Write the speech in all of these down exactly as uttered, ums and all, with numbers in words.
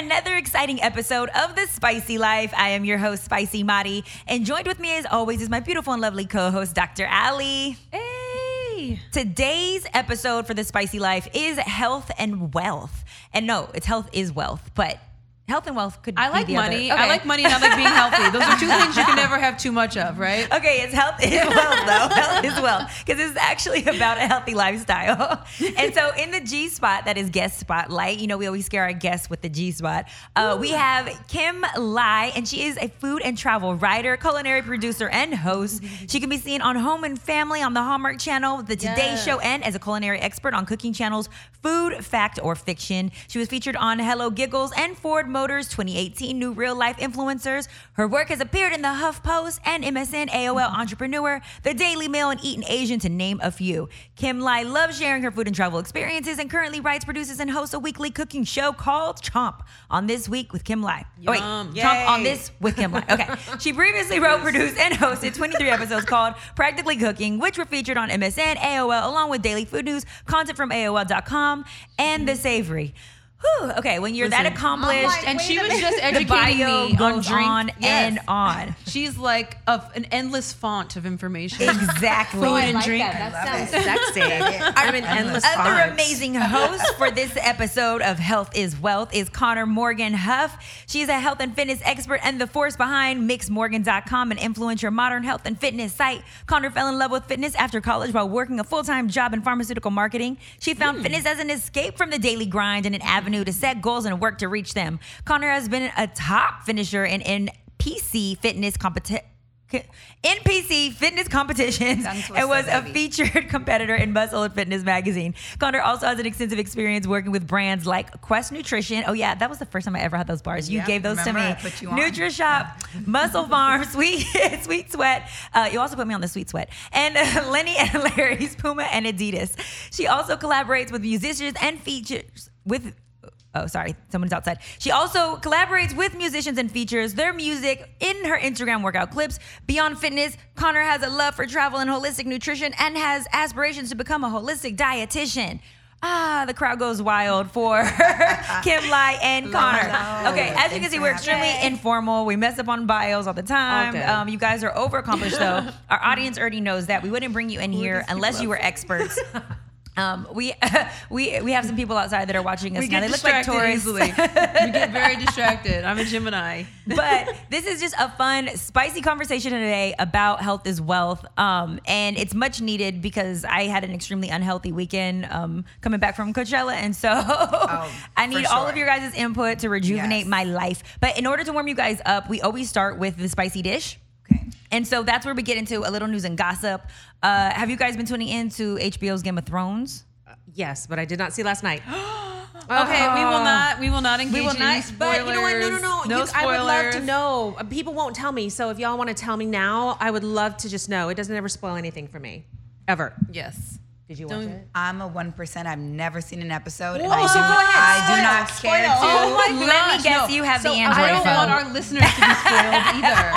another exciting episode of The Spicy Life. I am your host, Spicy Madi, and joined with me as always is my beautiful and lovely co-host, Doctor Ali. Hey! Today's episode for The Spicy Life is health and wealth. And no, it's health is wealth, but health and wealth could I be like the money. Okay. I like money and I like being healthy. Those are two things you can never have too much of, right? Okay, it's health is wealth, though. Health is wealth. Because it's actually about a healthy lifestyle. And so in the G-Spot, that is guest spotlight, you know, we always scare our guests with the G-Spot. Uh, we have Kim Lai, and she is a food and travel writer, culinary producer, and host. She can be seen on Home and Family on the Hallmark Channel, the Today yes. Show, and as a culinary expert on cooking channels, Food, Fact, or Fiction. She was featured on Hello Giggles and Ford Motivation. twenty eighteen New Real Life Influencers. Her work has appeared in the Huff Post and M S N A O L Entrepreneur, the Daily Mail, and Eatin' Asian, to name a few. Kim Lai loves sharing her food and travel experiences and currently writes, produces, and hosts a weekly cooking show called Chomp on This Week with Kim Lai. Yum. Oh, wait, Yay. Chomp on This with Kim Lai. Okay. She previously wrote, produced, and hosted twenty-three episodes called Practically Cooking, which were featured on M S N, A O L, along with daily food news, content from A O L dot com, and The Savory. Whew, okay, when you're Listen, that accomplished, like, and she was just educating me on drink on yes. and on. She's like a, an endless font of information. Exactly. Food and like drink. That, that sounds sexy. I'm an endless font. Other amazing host for this episode of Health is Wealth is Connor Morgan Huff. She's a health and fitness expert and the force behind mix morgan dot com, an influencer modern health and fitness site. Connor fell in love with fitness after college while working a full-time job in pharmaceutical marketing. She found mm. fitness as an escape from the daily grind and an avenue to set goals and work to reach them. Connor has been a top finisher in N P C fitness competition. N P C fitness competitions and was so a featured competitor in Muscle and Fitness magazine. Connor also has an extensive experience working with brands like Quest Nutrition. Oh yeah, that was the first time I ever had those bars. You yeah, gave those to me. NutriShop, yeah. Muscle Farm, Sweet Sweet Sweat. Uh, you also put me on the Sweet Sweat. And uh, Lenny and Larry's, Puma and Adidas. She also collaborates with musicians and features with Oh, sorry, someone's outside. She also collaborates with musicians and features their music in her Instagram workout clips. Beyond fitness, Connor has a love for travel and holistic nutrition and has aspirations to become a holistic dietitian. Ah, the crowd goes wild for Kim Lai and Connor. Hello. Okay, as you can see, we're extremely informal. We mess up on bios all the time. Okay. Um, you guys are over accomplished, though. Our audience already knows that. We wouldn't bring you in here unless you were experts. Um, we uh, we we have some people outside that are watching us we now. They look like tourists. Easily. We get very distracted. I'm a Gemini. But this is just a fun, spicy conversation today about health is wealth, um, and it's much needed because I had an extremely unhealthy weekend um, coming back from Coachella, and so oh, I need sure. all of your guys' input to rejuvenate yes. my life. But in order to warm you guys up, we always start with the spicy dish. Okay. And so that's where we get into a little news and gossip. Uh, have you guys been tuning in to H B O's Game of Thrones? Uh, yes, but I did not see last night. Okay, uh, we will not. We will not engage. We will not. Spoilers, but you know what? No, no, no. no you, I would love to know. People won't tell me, so if y'all want to tell me now, I would love to just know. It doesn't ever spoil anything for me, ever. Yes. Did you watch Don't, it? I'm a one percent. I've never seen an episode. And I, do, I do not care to. Oh my gosh, Let me guess no. you have so the Android I don't phone. want our listeners to be spoiled either.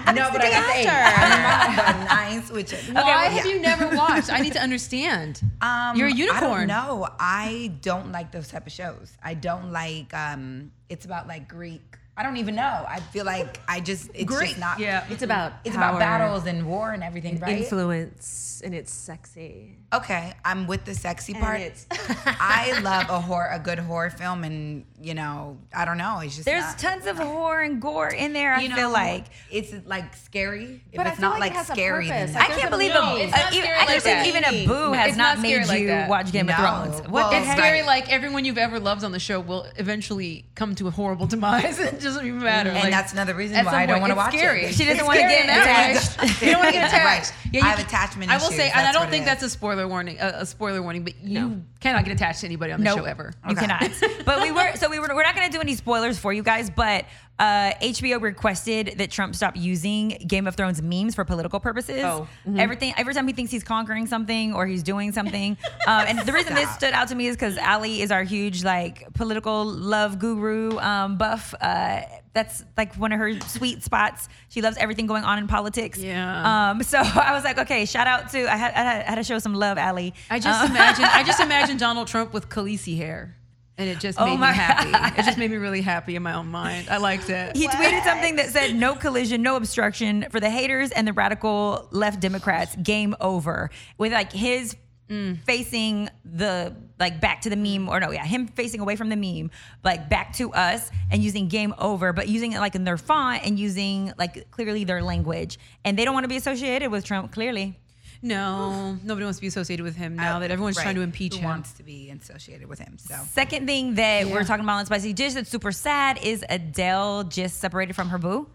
oh, no, but I got the eight. I'm not the nine switching. Okay, Why well, have yeah. you never watched? I need to understand. Um, You're a unicorn. No, I don't like those type of shows. I don't like, um, it's about like Greek. I don't even know. I feel like I just, it's Greek. just not. Yeah. It's about It's power. about battles and war and everything, and right? Influence, and it's sexy. Okay, I'm with the sexy and part. It's- I love a horror, a good horror film, and you know, I don't know. It's just There's not, tons of I, horror and gore in there, I you know, feel like. It's like scary. If but it's not like, like scary, then like, I can't believe no, a, a, not even, like I can't believe even a boo has it's not, not made like you that. watch Game no. of Thrones. What well, the It's heck? Scary like everyone you've ever loved on the show will eventually come to a horrible demise. It doesn't even matter. And like, that's another reason why I don't want to watch scary. it. She doesn't want to get attached. You don't want to get attached. Right. Yeah, I have attachment issues. I will say, and I don't think that's a spoiler warning, uh, a spoiler warning, but you no. cannot get attached to anybody on the nope. show ever. Okay. You cannot. But we were, so we were, we're not going to do any spoilers for you guys, but uh, H B O requested that Trump stop using Game of Thrones memes for political purposes. Oh. Mm-hmm. Everything, every time he thinks he's conquering something or he's doing something. um, and the reason stop. this stood out to me is because Ali is our huge like political love guru um, buff. Uh, That's like one of her sweet spots. She loves everything going on in politics. Yeah. Um, so I was like, okay, shout out to, I had, I had to show some love, Allie. I just um. imagine, I just imagine Donald Trump with Khaleesi hair. And it just made oh me happy. God. It just made me really happy in my own mind. I liked it. He what? tweeted something that said, no collision, no obstruction for the haters and the radical left Democrats. Game over. With like his mm. facing the, like back to the meme or no, yeah, him facing away from the meme, like back to us and using game over, but using it like in their font and using like clearly their language. And they don't want to be associated with Trump, clearly. No, nobody wants to be associated with him now uh, that everyone's right. trying to impeach Who him. Wants to be associated with him. So second thing that yeah. we're talking about on Spicy Dish that's super sad is Adele just separated from her boo,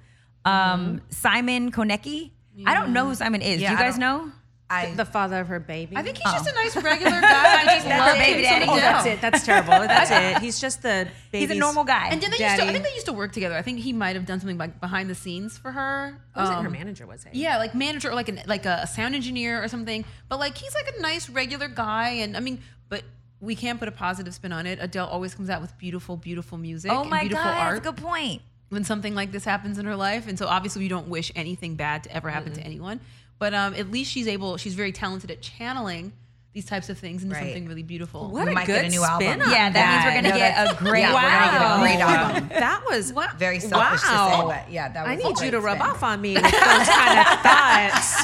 um, mm-hmm. Simon Konecki. Yeah. I don't know who Simon is. Yeah, Do you guys know? I, the father of her baby. I think he's oh. just a nice regular guy. I just love her baby daddy. So oh, that's it. That's terrible. That's it. He's just the baby. He's a normal guy. And then they used to, I think they used to work together. I think he might have done something like behind the scenes for her. Um, wasn't her manager? Was he? Yeah, like manager or like an, like a sound engineer or something. But like he's like a nice regular guy. And I mean, but we can put a positive spin on it. Adele always comes out with beautiful, beautiful music. Oh and my beautiful God, art. That's a good point. When something like this happens in her life, and so obviously we don't wish anything bad to ever happen mm-hmm. to anyone. But um, at least she's able, she's very talented at channeling these types of things into right. something really beautiful. What we a might good get a new album. Yeah, that, that means we're going to no, get a great wow. We're going to get a great album. That was what? Very selfish wow. to say, but yeah, that was I need you to rub spin. Off on me with those kind of thoughts.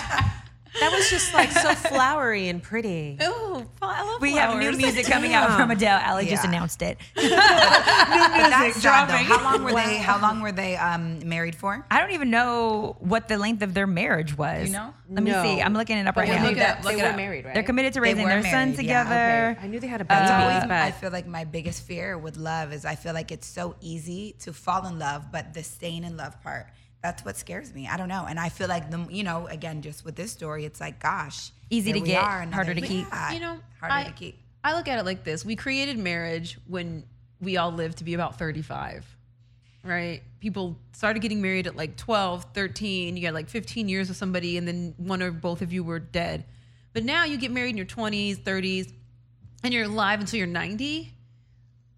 That was just like so flowery and pretty. Oh, I love we flowers. Have new music coming out from Adele. Allie yeah. just announced it. New music That's dropping. How long were wow. they? How long were they um, married for? I don't even know what the length of their marriage was. You know? Let no. me see. I'm looking it up but right now. Look up. They, they were up. married, right? They're committed to raising their married. son together. Yeah, okay. I knew they had a baby. Uh, but I feel like my biggest fear with love is I feel like it's so easy to fall in love, but the staying in love part. That's what scares me. I don't know. And I feel like, the, you know, again, just with this story, it's like, gosh. Easy to get, are, harder to keep. Yeah, you know, harder I, to keep. I look at it like this. We created marriage when we all lived to be about thirty-five, right? People started getting married at like twelve, thirteen. You got like fifteen years with somebody, and then one or both of you were dead. But now you get married in your twenties, thirties, and you're alive until you're ninety.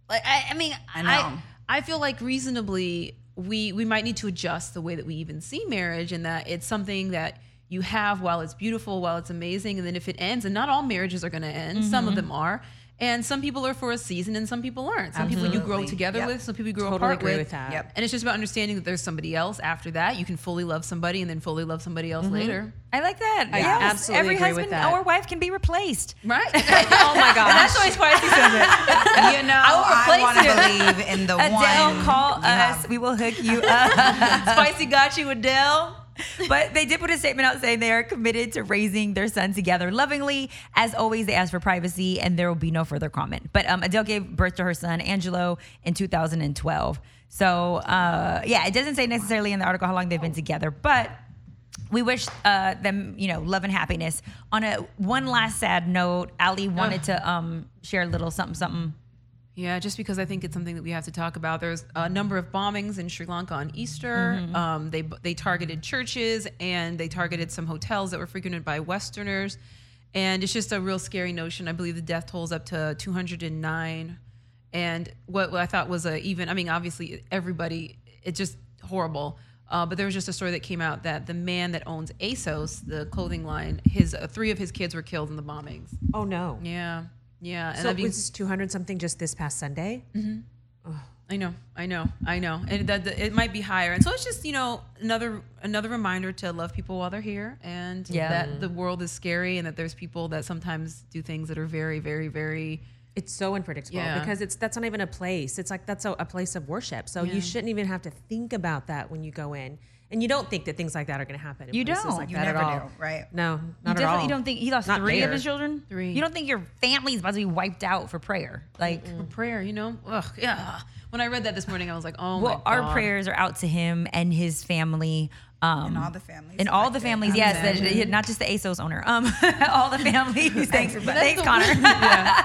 Like I, I mean, I, know. I I feel like reasonably... we we might need to adjust the way that we even see marriage, and that it's something that you have while it's beautiful, while it's amazing, and then if it ends, and not all marriages are going to end, mm-hmm. some of them are, and some people are for a season and some people aren't. Some Absolutely. People you grow together yep. with, some people you grow totally apart agree with. with that. Yep. And it's just about understanding that there's somebody else after that. You can fully love somebody and then fully love somebody else mm-hmm. later. I like that. I yes. absolutely Every agree husband with that. Or wife can be replaced. Right? Oh my gosh. And that's always why she says it. You know, I want to believe in the Adele, one. Adele, call yeah. us. We will hook you up. Spicy got you, Adele. But they did put a statement out saying they are committed to raising their son together lovingly. As always, they ask for privacy, and there will be no further comment. But um, Adele gave birth to her son, Angelo, in two thousand twelve. So, uh, yeah, it doesn't say necessarily in the article how long they've been together. But we wish uh, them, you know, love and happiness. On a one last sad note, Allie wanted Ugh. to um, share a little something, something. Yeah, just because I think it's something that we have to talk about. There's a number of bombings in Sri Lanka on Easter. Mm-hmm. Um, they they targeted churches, and they targeted some hotels that were frequented by Westerners. And it's just a real scary notion. I believe the death toll is up to two hundred nine. And what, what I thought was a even, I mean, obviously everybody, it's just horrible. Uh, but there was just a story that came out that the man that owns ASOS, the clothing line, his uh, three of his kids were killed in the bombings. Oh, no. Yeah. Yeah. And so it was two hundred something just this past Sunday? Mm-hmm. Oh. I know, I know, I know. And that, that it might be higher. And so it's just, you know, another another reminder to love people while they're here, and yeah. that the world is scary, and that there's people that sometimes do things that are very, very, very... It's so unpredictable yeah. because it's that's not even a place. It's like that's a, a place of worship. So yeah. you shouldn't even have to think about that when you go in. And you don't think that things like that are going to happen. In you don't. Like you that never at all. do, right? No, not you at all. You don't think he lost not three there. of his children? Three. You don't think your family's about to be wiped out for prayer? Like mm-hmm. for prayer, you know? Ugh, yeah. When I read that this morning, I was like, oh well, my God. Well, our prayers are out to him and his family. Um, and all the families. And all the families, yes. The, not just the ASOS owner. Um, all the families. Thanks, thanks Connor. yeah,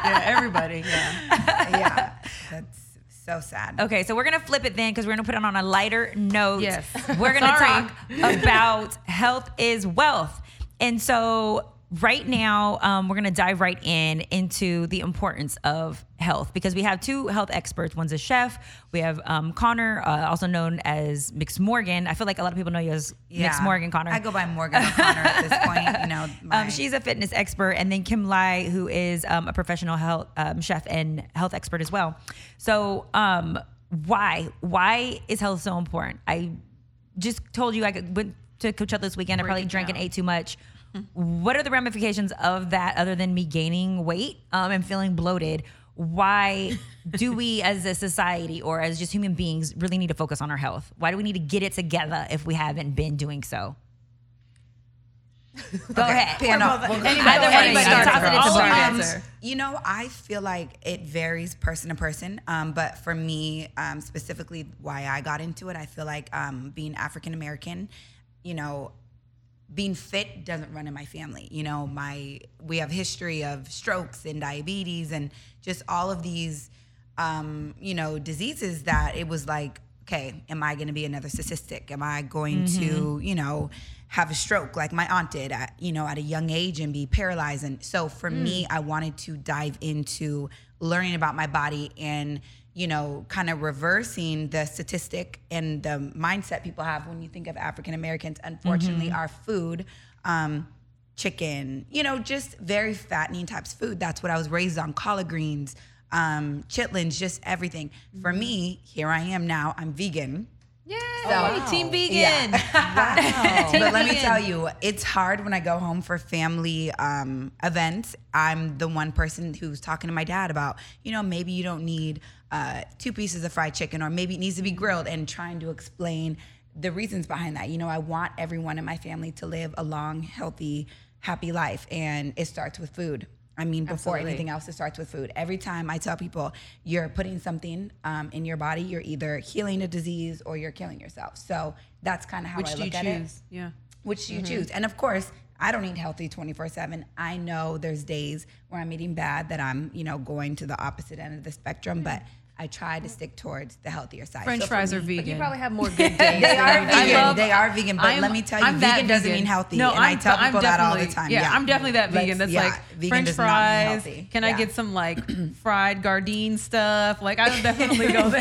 yeah, everybody. Yeah. yeah. That's so sad. Okay, so we're going to flip it then, because we're going to put it on a lighter note. Yes. We're going to talk about health is wealth. And so right now, um, we're going to dive right in into the importance of health, because we have two health experts. One's a chef. We have um, Connor, uh, also known as Mix Morgan. I feel like a lot of people know you as yeah. Mix Morgan, Connor. I go by Morgan or Connor at this point. You know, my- um, she's a fitness expert. And then Kim Lai, who is um, a professional health um, chef and health expert as well. So um, why? Why is health so important? I just told you I went to Coachella this weekend. Breaking I probably drank down. and ate too much. What are the ramifications of that other than me gaining weight um, and feeling bloated? Why do we as a society or as just human beings really need to focus on our health? Why do we need to get it together if we haven't been doing so? Go okay. ahead. We'll anybody, anybody anybody it to um, you know, I feel like it varies person to person. Um, but for me, um, specifically why I got into it, I feel like um, being African-American, you know, being fit doesn't run in my family. You know, my we have history of strokes and diabetes and just all of these, um, you know, diseases that it was like, okay, am I going to be another statistic? Am I going mm-hmm. to, you know, have a stroke like my aunt did, at, you know, at a young age and be paralyzed? And so for mm. me, I wanted to dive into learning about my body and, you know, kind of reversing the statistic and the mindset people have when you think of African Americans. Unfortunately, mm-hmm. our food, um, chicken, you know, just very fattening types of food. That's what I was raised on, collard greens, um, chitlins, just everything. Mm-hmm. For me, here I am now, I'm vegan. Yeah, so, oh, wow. Team vegan. Yeah. Wow. But let me tell you, it's hard when I go home for family um, events. I'm the one person who's talking to my dad about, you know, maybe you don't need uh, two pieces of fried chicken, or maybe it needs to be grilled, and trying to explain the reasons behind that. You know, I want everyone in my family to live a long, healthy, happy life, and it starts with food. I mean, before Absolutely. anything else, it starts with food. Every time I tell people you're putting something um, in your body, you're either healing a disease or you're killing yourself. So that's kind of how Which I look at it. Which do you choose? Yeah. Which do you mm-hmm. choose? And of course, I don't eat healthy twenty-four seven. I know there's days where I'm eating bad, that I'm, you know, going to the opposite end of the spectrum, mm-hmm. but I try to stick towards the healthier side. French so fries me, are vegan. But you probably have more good days. they are vegan. Love, they are vegan. But I'm, let me tell you, I'm vegan doesn't vegan. mean healthy. No, and I'm, I tell people that all the time. Yeah, yeah. I'm definitely that vegan. That's yeah, like vegan French fries. Can yeah. I get some like fried Gardein stuff? Like I would definitely go there.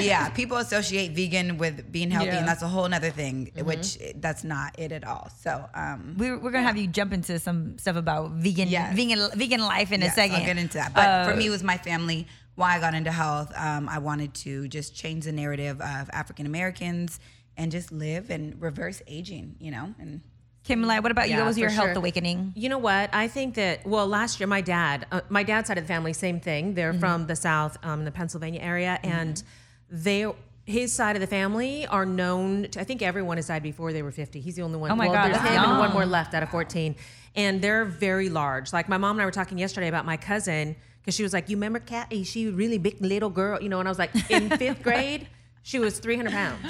Yeah, people associate vegan with being healthy, yeah. and that's a whole other thing, mm-hmm. which that's not it at all. So um, we're, we're gonna yeah. have you jump into some stuff about vegan, yes. vegan, vegan life in yes, a second. I'll get into that. But uh, for me, it was my family. Why I got into health, um, I wanted to just change the narrative of African Americans and just live and reverse aging, you know. And Kim Lai, what about yeah, you? What was your health sure. awakening? You know what? I think that, well, last year, my dad, uh, my dad's side of the family, same thing. They're mm-hmm. from the South, um, the Pennsylvania area, mm-hmm. and they, his side of the family are known to, I think everyone has died before they were fifty. He's the only one. Oh my well, God, there's him young. and one more left out of fourteen. And they're very large. Like my mom and I were talking yesterday about my cousin, because she was like, you remember Kat? She really big little girl, you know? And I was like, in fifth grade, she was three hundred pounds.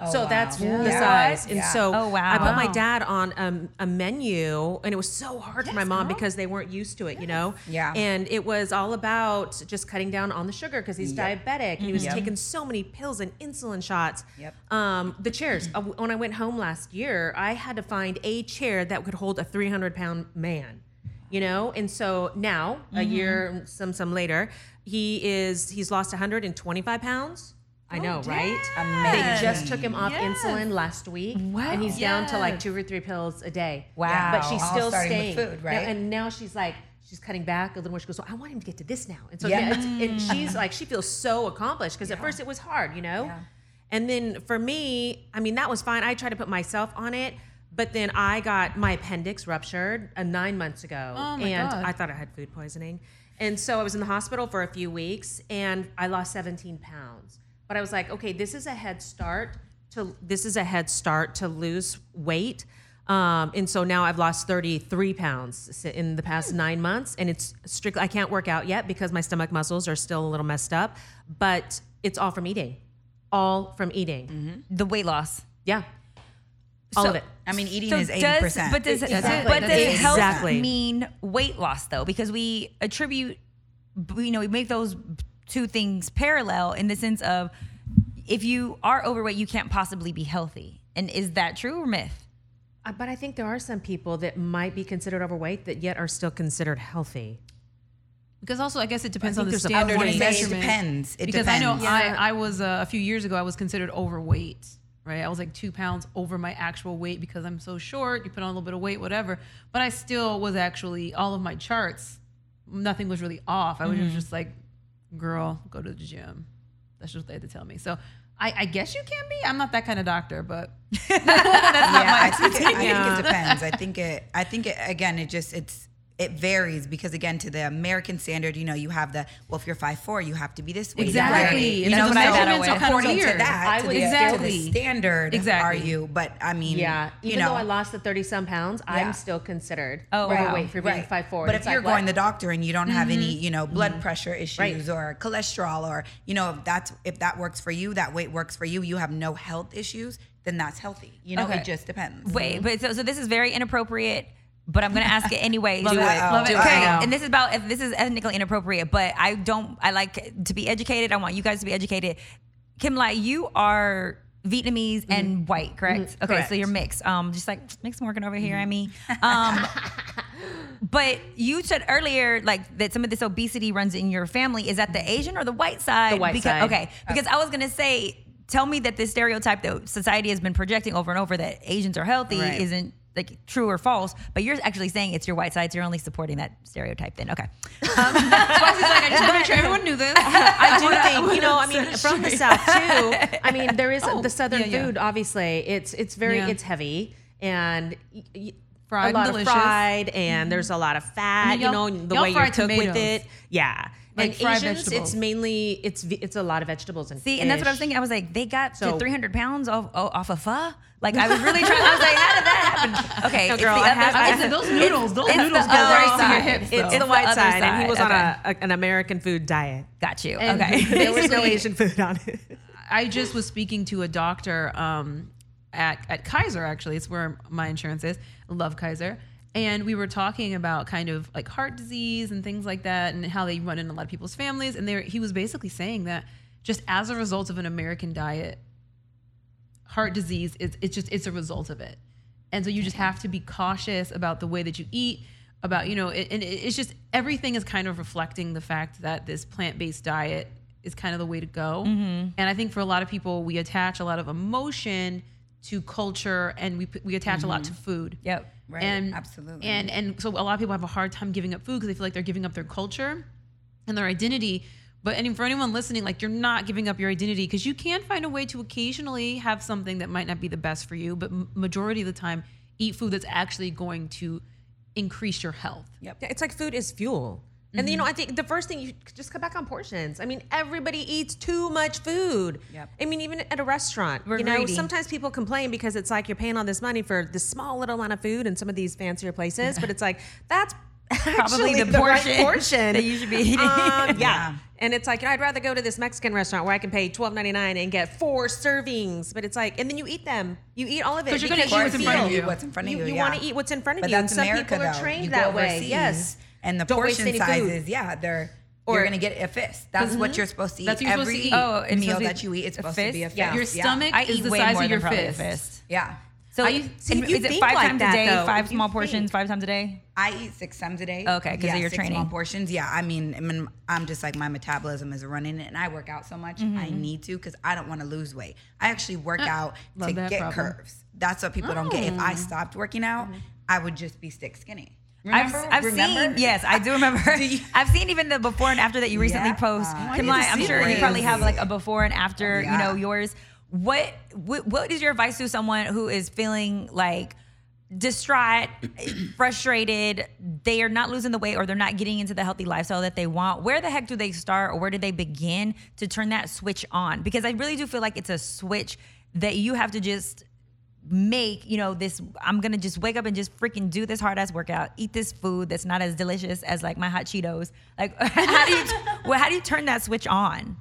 Oh, so wow. that's yeah. the size. And yeah. so oh, wow. I put wow. my dad on um, a menu, and it was so hard yes, for my mom no? because they weren't used to it, yes. you know? Yeah. And it was all about just cutting down on the sugar because he's yep. diabetic. Mm-hmm. He was yep. taking so many pills and insulin shots. Yep. Um, the chairs, mm-hmm. when I went home last year, I had to find a chair that could hold a three hundred pound man. You know, and so now mm-hmm. a year some some later, he is he's lost one hundred twenty-five pounds. I oh, know, damn. right? Amazing. They just took him off yes. insulin last week, wow. and he's yes. down to like two or three pills a day. Wow! Yeah, but she's All still staying. With food, right? Yeah, and now she's like she's cutting back a little more. She goes, well, I want him to get to this now, and so yeah. it's, and she's like she feels so accomplished because yeah. at first it was hard, you know. Yeah. And then for me, I mean that was fine. I tried to put myself on it. But then I got my appendix ruptured uh, nine months ago, oh my and God. I thought I had food poisoning. And so I was in the hospital for a few weeks, and I lost seventeen pounds. But I was like, okay, this is a head start to this is a head start to lose weight. Um, and so now I've lost thirty-three pounds in the past nine months, and it's strictly I can't work out yet because my stomach muscles are still a little messed up. But it's all from eating, all from eating. Mm-hmm. The weight loss, yeah. All so, of it. I mean, eating so is eighty percent. Does, but does, exactly. but does health exactly. mean weight loss, though? Because we attribute, you know, we make those two things parallel in the sense of if you are overweight, you can't possibly be healthy. And is that true or myth? Uh, but I think there are some people that might be considered overweight that yet are still considered healthy. Because also, I guess it depends on the standard of measurement. It depends. It because depends. I know yeah. I, I was, uh, a few years ago, I was considered overweight, right? I was like two pounds over my actual weight because I'm so short. You put on a little bit of weight, whatever. But I still was actually, all of my charts, nothing was really off. I was mm-hmm. just like, girl, go to the gym. That's what they had to tell me. So I, I guess you can be. I'm not that kind of doctor, but that's yeah, not my I think, it, I yeah. think it depends. I think it, I think it, again, it just, it's, it varies because, again, to the American standard, you know, you have the, well, if you're five foot four, you have to be this way. Exactly. Right. You know, so measurements are kind of weird. To that, to the, exactly. to the standard exactly. are you, but I mean, yeah. you Even know. though I lost the thirty-some pounds, yeah. I'm still considered oh, overweight wow. for being right. five foot four. But it's if you're like, going to the doctor and you don't have mm-hmm. any, you know, blood mm-hmm. pressure issues right. or cholesterol or, you know, if, that's, if that works for you, that weight works for you, you have no health issues, then that's healthy. You know, okay. it just depends. Wait, but so, so this is very inappropriate. But I'm gonna ask it anyway. Love do it. it. Love do it. Okay. And this is about if this is ethnically inappropriate, but I don't. I like to be educated. I want you guys to be educated. Kim Lai, you are Vietnamese mm-hmm. and white, correct? Mm-hmm. Okay, correct. So you're mixed. Um, just like mixed Morgan over here. Mm-hmm. I mean, um, but you said earlier like that some of this obesity runs in your family. Is that the Asian or the white side? The white because, side. Okay, because okay. I was gonna say, tell me that this stereotype that society has been projecting over and over that Asians are healthy right. isn't. Like true or false, but you're actually saying it's your white side, so you're only supporting that stereotype then. Okay. Um, so I, like, I just want to make sure everyone knew this. I do think, you know, I mean, from the South too, I mean, there is oh, the Southern yeah, yeah. food, obviously. It's it's very, yeah. it's heavy and y- fried, a lot delicious. Of fried and mm-hmm. there's a lot of fat, you know, the way you cook with it. Yeah. Like and fried Asians, vegetables. It's mainly, it's it's a lot of vegetables and See, fish. And that's what I was thinking. I was like, they got so, to three hundred pounds off, off of pho? Like, I was really trying, I was like, how did that happen? Okay, no, girl, it's the I other have, side. I said, those noodles, it's, those it's noodles go right side. To your hips, It's, it's the white the side, side, and he was okay. on a, a, an American food diet. Got you, and okay. There was no Asian food on it. I just was speaking to a doctor um, at, at Kaiser, actually. It's where my insurance is. I love Kaiser. And we were talking about kind of like heart disease and things like that and how they run in a lot of people's families. And they were, he was basically saying that just as a result of an American diet, heart disease, is it's just, it's a result of it. And so you just have to be cautious about the way that you eat, about, you know, it, and it's just, everything is kind of reflecting the fact that this plant-based diet is kind of the way to go. Mm-hmm. And I think for a lot of people, we attach a lot of emotion to culture and we we attach mm-hmm. a lot to food. Yep. Right. And, absolutely. And and so a lot of people have a hard time giving up food because they feel like they're giving up their culture and their identity. But and for anyone listening, like you're not giving up your identity because you can find a way to occasionally have something that might not be the best for you, but majority of the time, eat food that's actually going to increase your health. Yep. It's like food is fuel. Mm-hmm. And you know, I think the first thing you just cut back on portions. I mean, everybody eats too much food. Yep. I mean, even at a restaurant, We're you know, greedy. Sometimes people complain because it's like you're paying all this money for this small little amount of food in some of these fancier places, but it's like that's probably the, the portion, right portion that you should be eating. Um, yeah. yeah. And it's like, I'd rather go to this Mexican restaurant where I can pay twelve ninety-nine and get four servings. But it's like, and then you eat them. You eat all of it. Because you're going to eat what's in front of you. What's in front of you, you yeah. want to eat what's in front of but you. But that's America, some people though. Are trained you that way. Overseas. Yes. And the Don't portion sizes, food. Yeah, they're or, you're gonna get a fist. That's mm-hmm. what you're supposed to eat. That's what you're Every supposed to eat. Oh, it's meal that you eat, it's supposed fist? To be a fist. Yeah. Your stomach yeah. is the size of your fist. fist. Yeah. So you, see, is, you is it five like times that, a day, though. Five you small think. Portions, five times a day? I eat six times a day. Okay, because yeah, of your six training. Small portions. Yeah, I mean, I mean, I'm just like my metabolism is running, and I work out so much. Mm-hmm. I need to because I don't want to lose weight. I actually work oh, out to get problem. Curves. That's what people don't get. If I stopped working out, I would just be stick skinny. Remember? I've, I've remember? Seen, yes, I do remember. do you, I've seen even the before and after that you recently yeah. post. Uh, Kim Lai, I'm sure crazy. You probably have like a before and after, yeah. you know, yours. What, what what is your advice to someone who is feeling like distraught, frustrated, they are not losing the weight or they're not getting into the healthy lifestyle that they want? Where the heck do they start or where do they begin to turn that switch on? Because I really do feel like it's a switch that you have to just make, you know, this, I'm going to just wake up and just freaking do this hard ass workout, eat this food that's not as delicious as like my hot Cheetos. Like, how do you, well, how do you turn that switch on?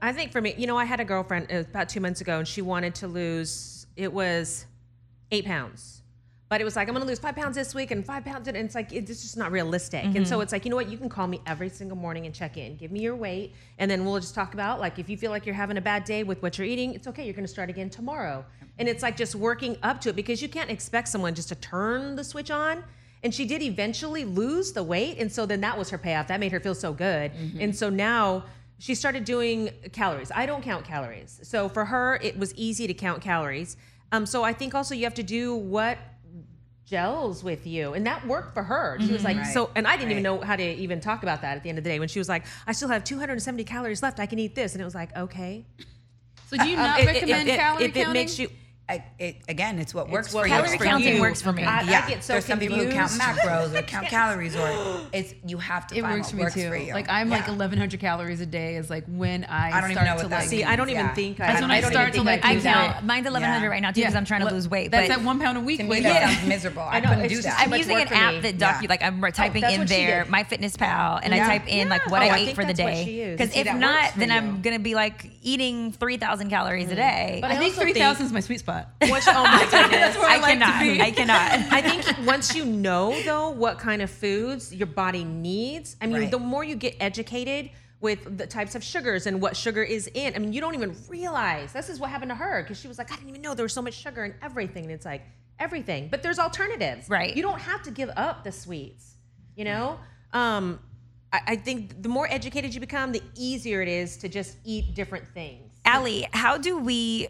I think for me, you know, I had a girlfriend about two months ago and she wanted to lose, it was eight pounds. But it was like, I'm going to lose five pounds this week and five pounds. And it's like, it's just not realistic. Mm-hmm. And so it's like, you know what? You can call me every single morning and check in. Give me your weight. And then we'll just talk about, like, if you feel like you're having a bad day with what you're eating, it's okay. You're going to start again tomorrow. And it's like just working up to it, because you can't expect someone just to turn the switch on. And she did eventually lose the weight. And so then that was her payoff. That made her feel so good. Mm-hmm. And so now she started doing calories. I don't count calories. So for her, it was easy to count calories. Um, so I think also you have to do what gels with you, and that worked for her. She was like, right, so, and I didn't right. even know how to even talk about that at the end of the day when she was like, I still have two hundred seventy calories left, I can eat this. And it was like, okay. So do you not um, recommend it, it, calorie if counting? If it makes you, I, it, again, it's what works it's what for calorie you. Calorie counting works for me. I, yeah. I get so There's confused. Some people who count macros or count calories, or it's, you have to it find works what for me works too. for you. Like I'm yeah. like eleven hundred calories a day is like when I, I don't start even know to like. See, I don't even yeah. think I, that's when I, I don't start to like. I count. Mine's eleven hundred yeah. right now too because yeah. I'm trying to lose weight. That's that one pound a week. To me, that sounds miserable. I couldn't do that. I'm using an app that docu like I'm typing in there my Fitness Pal and I type in like what I ate for the day. Because if not, then I'm gonna be like eating three thousand calories a day. But I think three thousand is my sweet spot. Once, oh my goodness. I, I like cannot. I cannot. I think once you know, though, what kind of foods your body needs, I mean, right. the more you get educated with the types of sugars and what sugar is in, I mean, you don't even realize. This is what happened to her, because she was like, I didn't even know there was so much sugar in everything. And it's like, everything. But there's alternatives. Right. You don't have to give up the sweets, you know? Um, I, I think the more educated you become, the easier it is to just eat different things. Allie, how do we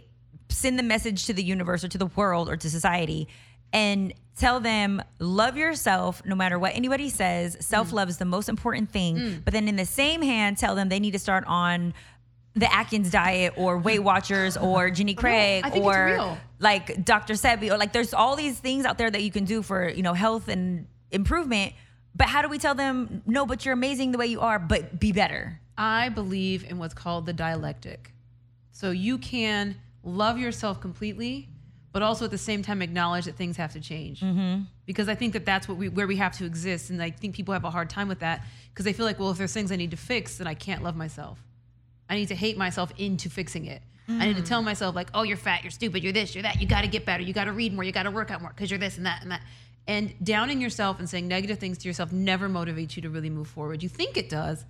send the message to the universe or to the world or to society and tell them, love yourself no matter what anybody says? Self-love mm. is the most important thing. Mm. But then in the same hand, tell them they need to start on the Atkins diet or Weight Watchers or Jenny Craig or like Doctor Sebi, or like there's all these things out there that you can do for, you know, health and improvement. But how do we tell them, no, but you're amazing the way you are, but be better? I believe in what's called the dialectic. So you can love yourself completely, but also at the same time acknowledge that things have to change. Mm-hmm. Because I think that that's what we, where we have to exist. And I think people have a hard time with that because they feel like, well, if there's things I need to fix, then I can't love myself. I need to hate myself into fixing it. Mm-hmm. I need to tell myself like, oh, you're fat, you're stupid, you're this, you're that. You got to get better. You got to read more. You got to work out more because you're this and that and that. And downing yourself and saying negative things to yourself never motivates you to really move forward. You think it does,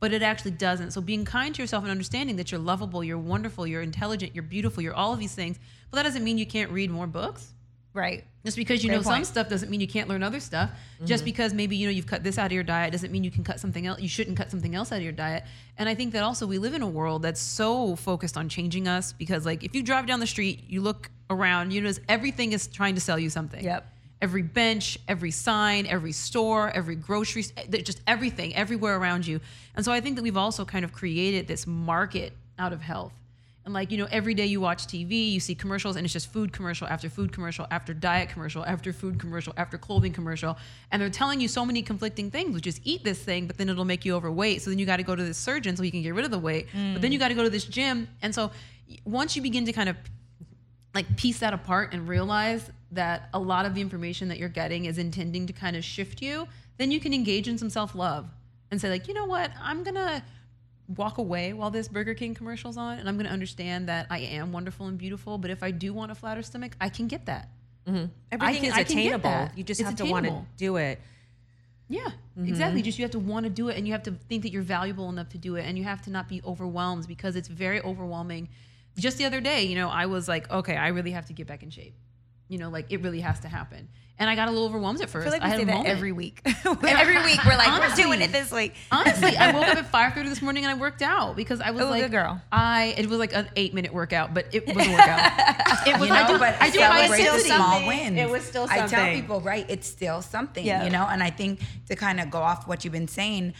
but it actually doesn't. So being kind to yourself and understanding that you're lovable, you're wonderful, you're intelligent, you're beautiful, you're all of these things, but that doesn't mean you can't read more books. Right. Just because you Great know point. some stuff doesn't mean you can't learn other stuff. Mm-hmm. Just because maybe, you know, you've cut this out of your diet doesn't mean you can cut something else. You shouldn't cut something else out of your diet. And I think that also we live in a world that's so focused on changing us, because like if you drive down the street, you look around, you notice everything is trying to sell you something. Yep. Every bench, every sign, every store, every grocery, just everything, everywhere around you. And so I think that we've also kind of created this market out of health. And like, you know, every day you watch T V, you see commercials, and it's just food commercial after food commercial after diet commercial after food commercial after clothing commercial. And they're telling you so many conflicting things, which is eat this thing, but then it'll make you overweight. So then you got to go to this surgeon so you can get rid of the weight. Mm. But then you got to go to this gym. And so once you begin to kind of like piece that apart and realize that a lot of the information that you're getting is intending to kind of shift you, then you can engage in some self-love and say like, you know what, I'm gonna walk away while this Burger King commercial's on, and I'm gonna understand that I am wonderful and beautiful, but if I do want a flatter stomach, I can get that. Mm-hmm. Everything is attainable. You just have to want to do it. Yeah, mm-hmm. exactly. Just you have to want to do it, and you have to think that you're valuable enough to do it, and you have to not be overwhelmed, because it's very overwhelming. Just the other day, you know, I was like, okay, I really have to get back in shape. You know, like it really has to happen. And I got a little overwhelmed at first. I feel like we I had say a that moment. every week. Every week we're like, honestly, we're doing it this week. Honestly, I woke up at five thirty this morning and I worked out because I was oh, like, good girl. I it was like an eight minute workout, but it was a workout. It was you know, I do, but I do my still small wins. It was still something. I tell people, right, it's still something, yeah. you know. And I think to kind of go off what you've been saying,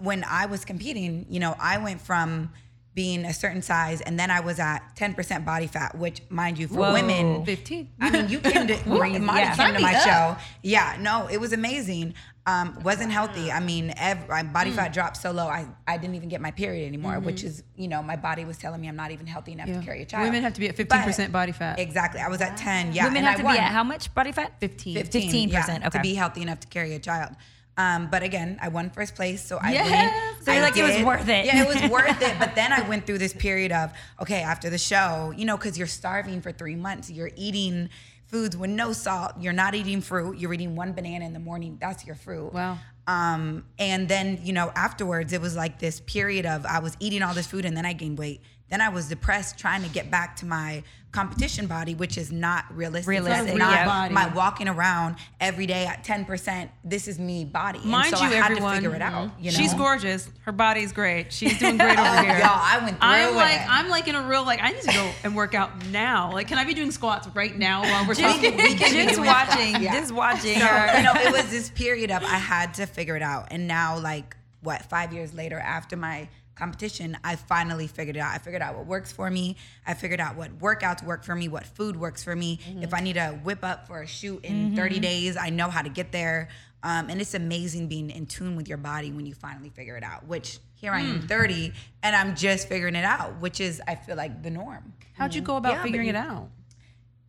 when I was competing, you know, I went from being a certain size, and then I was at ten percent body fat, which, mind you, for Whoa. women, fifteen. I mean, you came to Marty yeah. came to my up. show. Yeah, no, it was amazing. Um, wasn't healthy. I mean, ev- my body mm. fat dropped so low, I, I didn't even get my period anymore, mm-hmm. which is, you know, my body was telling me I'm not even healthy enough yeah. to carry a child. Women have to be at fifteen percent but body fat. Exactly. I was at ten. Yeah. Women and have I to won. be at how much body fat? fifteen. fifteen, fifteen percent. Yeah, okay. To be healthy enough to carry a child. Um, but again, I won first place, so I yes. win. So you're I like, did. it was worth it. Yeah, it was worth it. But then I went through this period of, okay, after the show, you know, because you're starving for three months. You're eating foods with no salt. You're not eating fruit. You're eating one banana in the morning. That's your fruit. Wow. Um, and then, you know, afterwards, it was like this period of I was eating all this food and then I gained weight. Then I was depressed trying to get back to my competition body, which is not realistic. Realistic. Not body. My walking around every day at ten percent, this is me body. Mind and so you, I had everyone, to figure it out. You know? She's gorgeous. Her body's great. She's doing great over oh, here. Y'all, I went through I'm it. Like, I'm like in a real, like, I need to go and work out now. Like, can I be doing squats right now while we're talking? Just watching. Yeah. Just watching. So, her. You know, it was this period of I had to figure it out. And now, like, what, five years later after my competition, I finally figured it out. I figured out what works for me. I figured out what workouts work for me, what food works for me. Mm-hmm. If I need to whip up for a shoot in mm-hmm. thirty days, I know how to get there. Um, and it's amazing being in tune with your body when you finally figure it out, which here mm. I am thirty and I'm just figuring it out, which is, I feel like, the norm. How'd you go about yeah, figuring you, it out?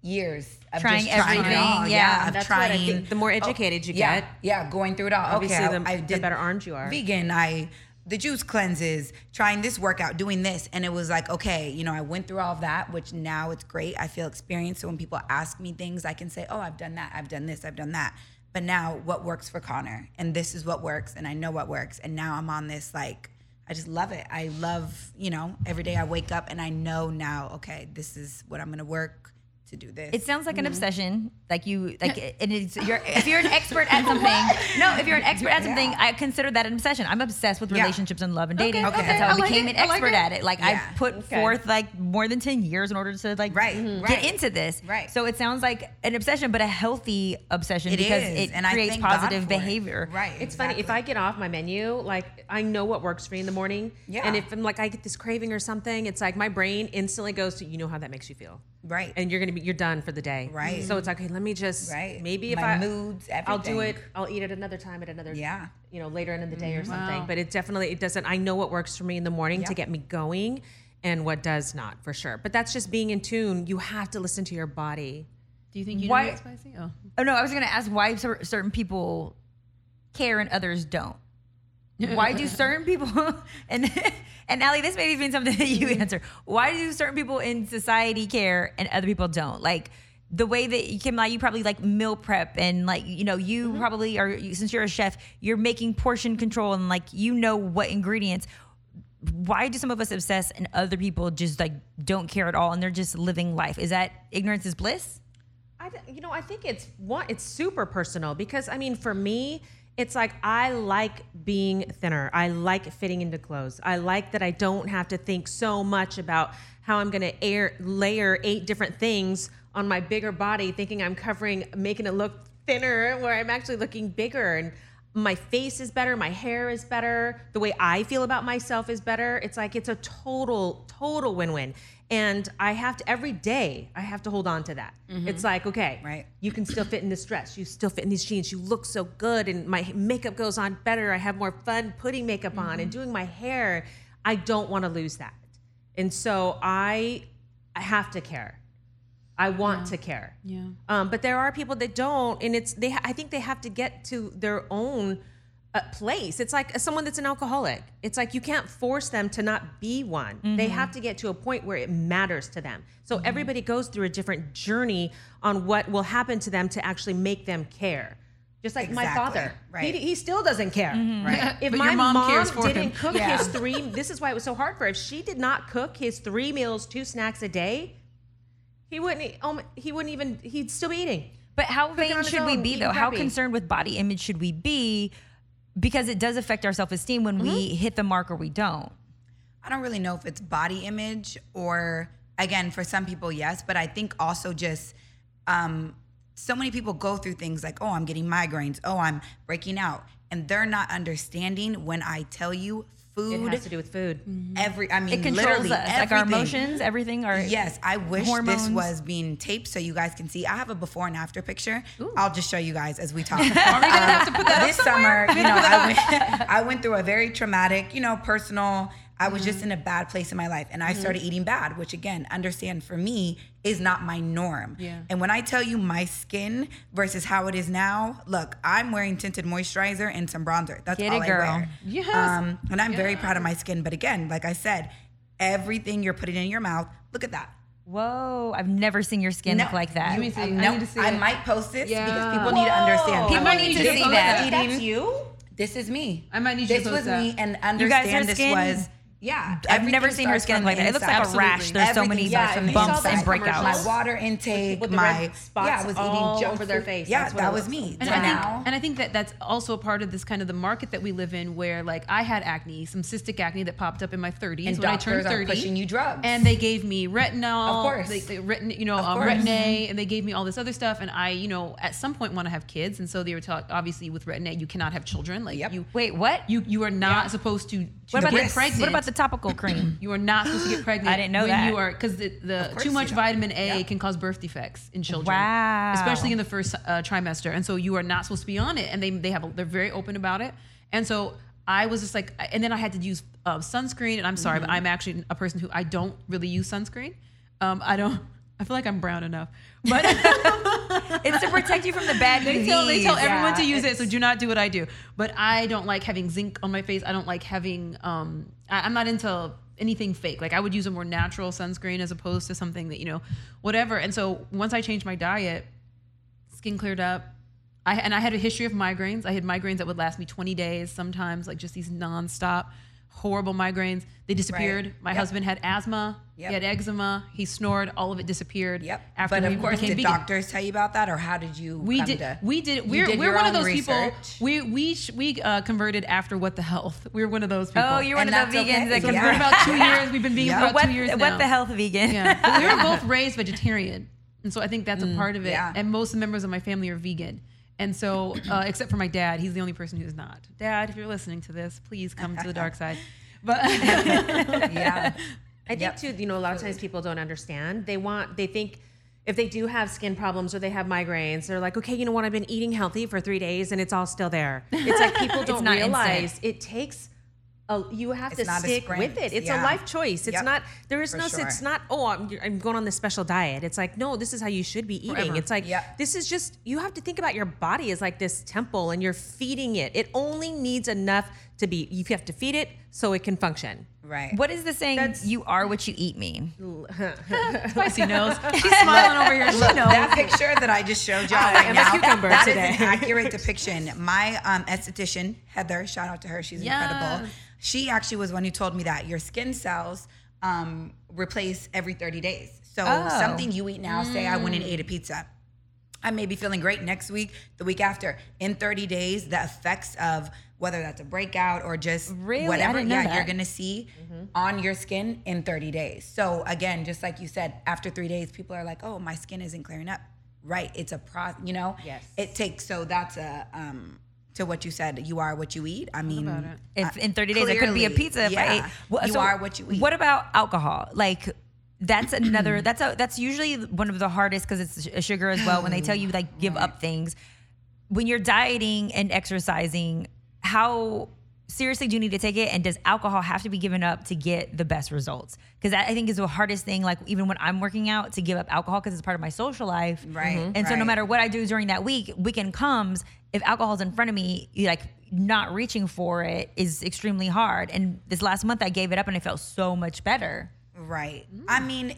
Years of trying just everything. Trying it all. Yeah, yeah of that's trying. What I think. The more educated oh, you yeah, get. Yeah, going through it all. Obviously, okay, the, I, I did, the better armed you are. Vegan, I... the juice cleanses, trying this workout, doing this. And it was like, okay, you know, I went through all of that, which now it's great. I feel experienced. So when people ask me things, I can say, oh, I've done that. I've done this. I've done that. But now what works for Connor? And this is what works. And I know what works. And now I'm on this, like, I just love it. I love, you know, every day I wake up and I know now, okay, this is what I'm going to work to do this. It sounds like mm-hmm. an obsession. Like you, like, and it's, you're, if you're an expert at something, no, if you're an expert at something, yeah. I consider that an obsession. I'm obsessed with relationships yeah. and love and dating. Okay, okay. That's how I, I like became it. An expert like at it. Like yeah. I put okay. forth like more than ten years in order to like right. get right. into this. Right. So it sounds like an obsession, but a healthy obsession it because is. It and creates positive behavior. It. Right. It's exactly. funny. If I get off my menu, like I know what works for me in the morning. Yeah. And if I'm like, I get this craving or something, it's like my brain instantly goes to, you know how that makes you feel. Right. And you're going to be, you're done for the day. Right. So it's like, okay, let me just, right. maybe if my I, moods, everything. I'll do it, I'll eat it another time at another, yeah. you know, later in the day mm, or something. Wow. But it definitely, it doesn't, I know what works for me in the morning yeah. to get me going and what does not for sure. But that's just being in tune. You have to listen to your body. Do you think you why, know what's spicy? Oh. oh no, I was going to ask why certain people care and others don't. Why do certain people, and and Allie, this may be something that you answer. Why do certain people in society care and other people don't? Like the way that Kim Lai, you probably like meal prep and like, you know, you mm-hmm. probably are, since you're a chef, you're making portion control and like, you know what ingredients. Why do some of us obsess and other people just like don't care at all and they're just living life? Is that ignorance is bliss? I, you know, I think it's what it's super personal because I mean, for me, it's like, I like being thinner. I like fitting into clothes. I like that I don't have to think so much about how I'm going to air layer eight different things on my bigger body, thinking I'm covering, making it look thinner where I'm actually looking bigger. And my face is better. My hair is better. The way I feel about myself is better. It's like, it's a total, total win-win. And I have to, every day, I have to hold on to that. Mm-hmm. It's like, okay, right. you can still fit in this dress. You still fit in these jeans. You look so good. And my makeup goes on better. I have more fun putting makeup mm-hmm. on and doing my hair. I don't want to lose that. And so I, I have to care. I want yeah. to care. Yeah. Um, but there are people that don't. And it's they. I think they have to get to their own uh, place. It's like someone that's an alcoholic. It's like you can't force them to not be one. Mm-hmm. They have to get to a point where it matters to them. So mm-hmm. everybody goes through a different journey on what will happen to them to actually make them care. Just like exactly. my father, right. he, he still doesn't care. Mm-hmm. Right. If but my your mom, mom cares for didn't him. Cook yeah. his three, this is why it was so hard for her. If she did not cook his three meals, two snacks a day, He wouldn't. Um, he wouldn't even. He'd still be eating. But how vain should we be, though? How concerned with body image should we be? Because it does affect our self-esteem when mm-hmm. we hit the mark or we don't. I don't really know if it's body image or, again, for some people, yes. But I think also just um, so many people go through things like, oh, I'm getting migraines. Oh, I'm breaking out. And they're not understanding when I tell you food. It has to do with food. Mm-hmm. Every, I mean, it controls us. Everything. Like our emotions, everything. Our yes, I wish hormones. This was being taped so you guys can see. I have a before and after picture. Ooh. I'll just show you guys as we talk. Are we gonna um, have to put that this up somewhere? Summer, you know, I went, I went through a very traumatic, you know, personal. I was mm-hmm. just in a bad place in my life, and I mm-hmm. started eating bad, which again, understand for me is not my norm. Yeah. And when I tell you my skin versus how it is now, look, I'm wearing tinted moisturizer and some bronzer. That's Get all it, I girl. Wear. Yes. Um, and I'm yes. very proud of my skin. But again, like I said, everything you're putting in your mouth, look at that. Whoa, I've never seen your skin no. look like that. You mean, I, no, need to see I might post it yeah. because people Whoa. need to understand. People I might need to, to see that. that. That's you? This is me. I might need you to post that. This was me and understand this was... Yeah, I've never seen her skin like that. It looks like Absolutely. a rash. There's everything, so many yeah, bumps, bumps and breakouts. My water intake, with, with my spots yeah, I was all eating junk over their face. Yeah, that's that was me. And I, now. Think, and I think that that's also a part of this kind of the market that we live in, where like I had acne, some cystic acne that popped up in my thirties and when I turned thirty. And doctors are pushing you drugs. And they gave me retinol. Of course, they, they retin, you know, um, Retin-A, and they gave me all this other stuff. And I, you know, at some point want to have kids, and so they were taught obviously with Retin-A you cannot have children. Like yep. you wait, what? You you are not yep. supposed to. What about get pregnant? What about the topical cream? You are not supposed to get pregnant. I didn't know when that. You are, because the, the too much vitamin A yeah. can cause birth defects in children. Wow. Especially in the first uh, trimester, and so you are not supposed to be on it. And they they have a, they're very open about it. And so I was just like, and then I had to use uh, sunscreen. And I'm sorry, mm-hmm. but I'm actually a person who I don't really use sunscreen. Um, I don't. I feel like I'm brown enough, but it's to protect you from the bad disease. They tell, they tell yeah, everyone to use it, so do not do what I do. But I don't like having zinc on my face. I don't like having, um, I, I'm not into anything fake. Like I would use a more natural sunscreen as opposed to something that, you know, whatever. And so once I changed my diet, skin cleared up. I And I had a history of migraines. I had migraines that would last me twenty days sometimes, like just these nonstop horrible migraines. They disappeared. Right. My yep. husband had asthma. Yep. He had eczema. He snored. All of it disappeared. Yep. After but of we course, did vegan. doctors tell you about that, or how did you? We come did. To, we did. We're did we're one of those research. people. We we we uh, converted after What the Health. We were one of those people. Oh, you're and one of the vegans okay. that converted yeah. about two years. We've been vegan yeah. for about what, two years now. What the Health vegan? Yeah. But we were both raised vegetarian, and so I think that's mm, a part of it. Yeah. And most members of my family are vegan. And so, uh, except for my dad, he's the only person who's not. Dad, if you're listening to this, please come to the dark side. But yeah, I think yep. too, you know, a lot of times people don't understand. They want, they think if they do have skin problems or they have migraines, they're like, okay, you know what? I've been eating healthy for three days and it's all still there. It's like people don't realize instant. it takes. A, you have it's to stick with it. It's yeah. a life choice. It's yep. not, there is For no, sure. it's not, oh, I'm, I'm going on this special diet. It's like, no, this is how you should be eating. Forever. It's like, yep. this is just, you have to think about your body as like this temple and you're feeding it. It only needs enough to be, you have to feed it so it can function. Right. What is the saying? That's, you are what you eat mean. Spicy knows. She's smiling over here. She Look, knows. That picture that I just showed y'all I right am now, a cucumber that today. Is an accurate depiction. My um, esthetician, Heather, shout out to her. She's yes. incredible. She actually was one who told me that your skin cells um, replace every thirty days. So oh. something you eat now, mm. say I went and ate a pizza. I may be feeling great next week, the week after. In thirty days, the effects of whether that's a breakout or just really? whatever yeah, that. you're gonna see mm-hmm. on your skin in thirty days. So again, just like you said, after three days, people are like, oh, my skin isn't clearing up. Right, it's a process, you know? Yes. It takes, so that's a, um, to what you said, you are what you eat. I mean, it? uh, in thirty days, clearly, it could be a pizza if yeah, I ate. Well, you so are what you eat. What about alcohol? Like, that's another, that's a, that's usually one of the hardest because it's a sugar as well. When they tell you like, give right. up things. When you're dieting and exercising, how seriously do you need to take it? And does alcohol have to be given up to get the best results? Because that I think is the hardest thing, like even when I'm working out, to give up alcohol because it's part of my social life. Right. Mm-hmm. And right. so no matter what I do during that week, weekend comes, if alcohol's in front of me, like not reaching for it is extremely hard. And this last month I gave it up and I felt so much better. Right. Mm. I mean,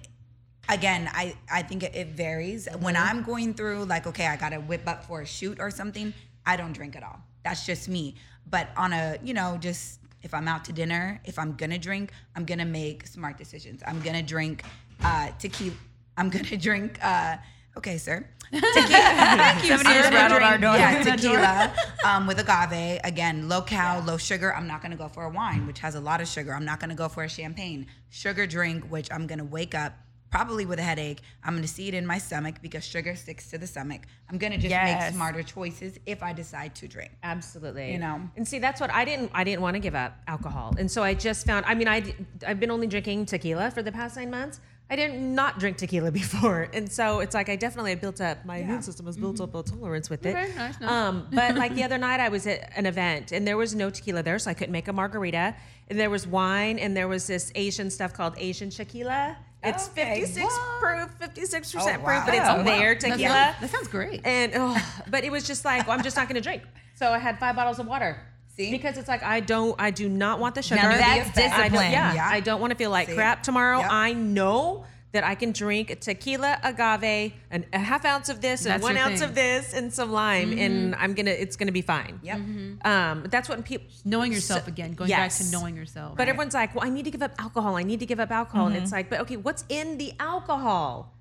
again, I, I think it, it varies. Mm-hmm. When I'm going through like, okay, I got to whip up for a shoot or something, I don't drink at all. That's just me. But on a, you know, just if I'm out to dinner, if I'm going to drink, I'm going to make smart decisions. I'm going to drink uh, tequila. I'm going to drink, uh, okay, sir. Tequila. Thank you, Somebody sir. Just rattled our door. Yeah, tequila um, with agave. Again, low cal, yeah. low sugar. I'm not going to go for a wine, which has a lot of sugar. I'm not going to go for a champagne. Sugar drink, which I'm going to wake up probably with a headache. I'm going to see it in my stomach because sugar sticks to the stomach. I'm going to just yes. make smarter choices if I decide to drink. Absolutely. You know. And see, that's what I didn't I didn't want to give up alcohol. And so I just found I mean I I've been only drinking tequila for the past nine months. I did not drink tequila before. And so it's like I definitely built up my yeah. immune system has built mm-hmm. up a tolerance with it. Okay, nice, nice. Um, but like the other night I was at an event and there was no tequila there, so I couldn't make a margarita. And there was wine and there was this Asian stuff called Asian tequila. It's okay. fifty-six proof, fifty-six percent oh, wow. proof, but it's oh, their wow. tequila. That sounds, that sounds great. And oh, but it was just like, well, I'm just not going to drink. So I had five bottles of water. See? Because it's like, I don't, I do not want the sugar. Now that's discipline. I yeah, yeah, I don't want to feel like See? crap tomorrow. Yep. I know that I can drink a tequila, agave, and a half ounce of this, and that's one ounce thing. of this, and some lime, mm-hmm. and I'm gonna, it's gonna be fine. Yep. Mm-hmm. Um, that's what people knowing yourself so, again, going yes. back to knowing yourself. But right. everyone's like, well, I need to give up alcohol. I need to give up alcohol, mm-hmm. and it's like, but okay, what's in the alcohol?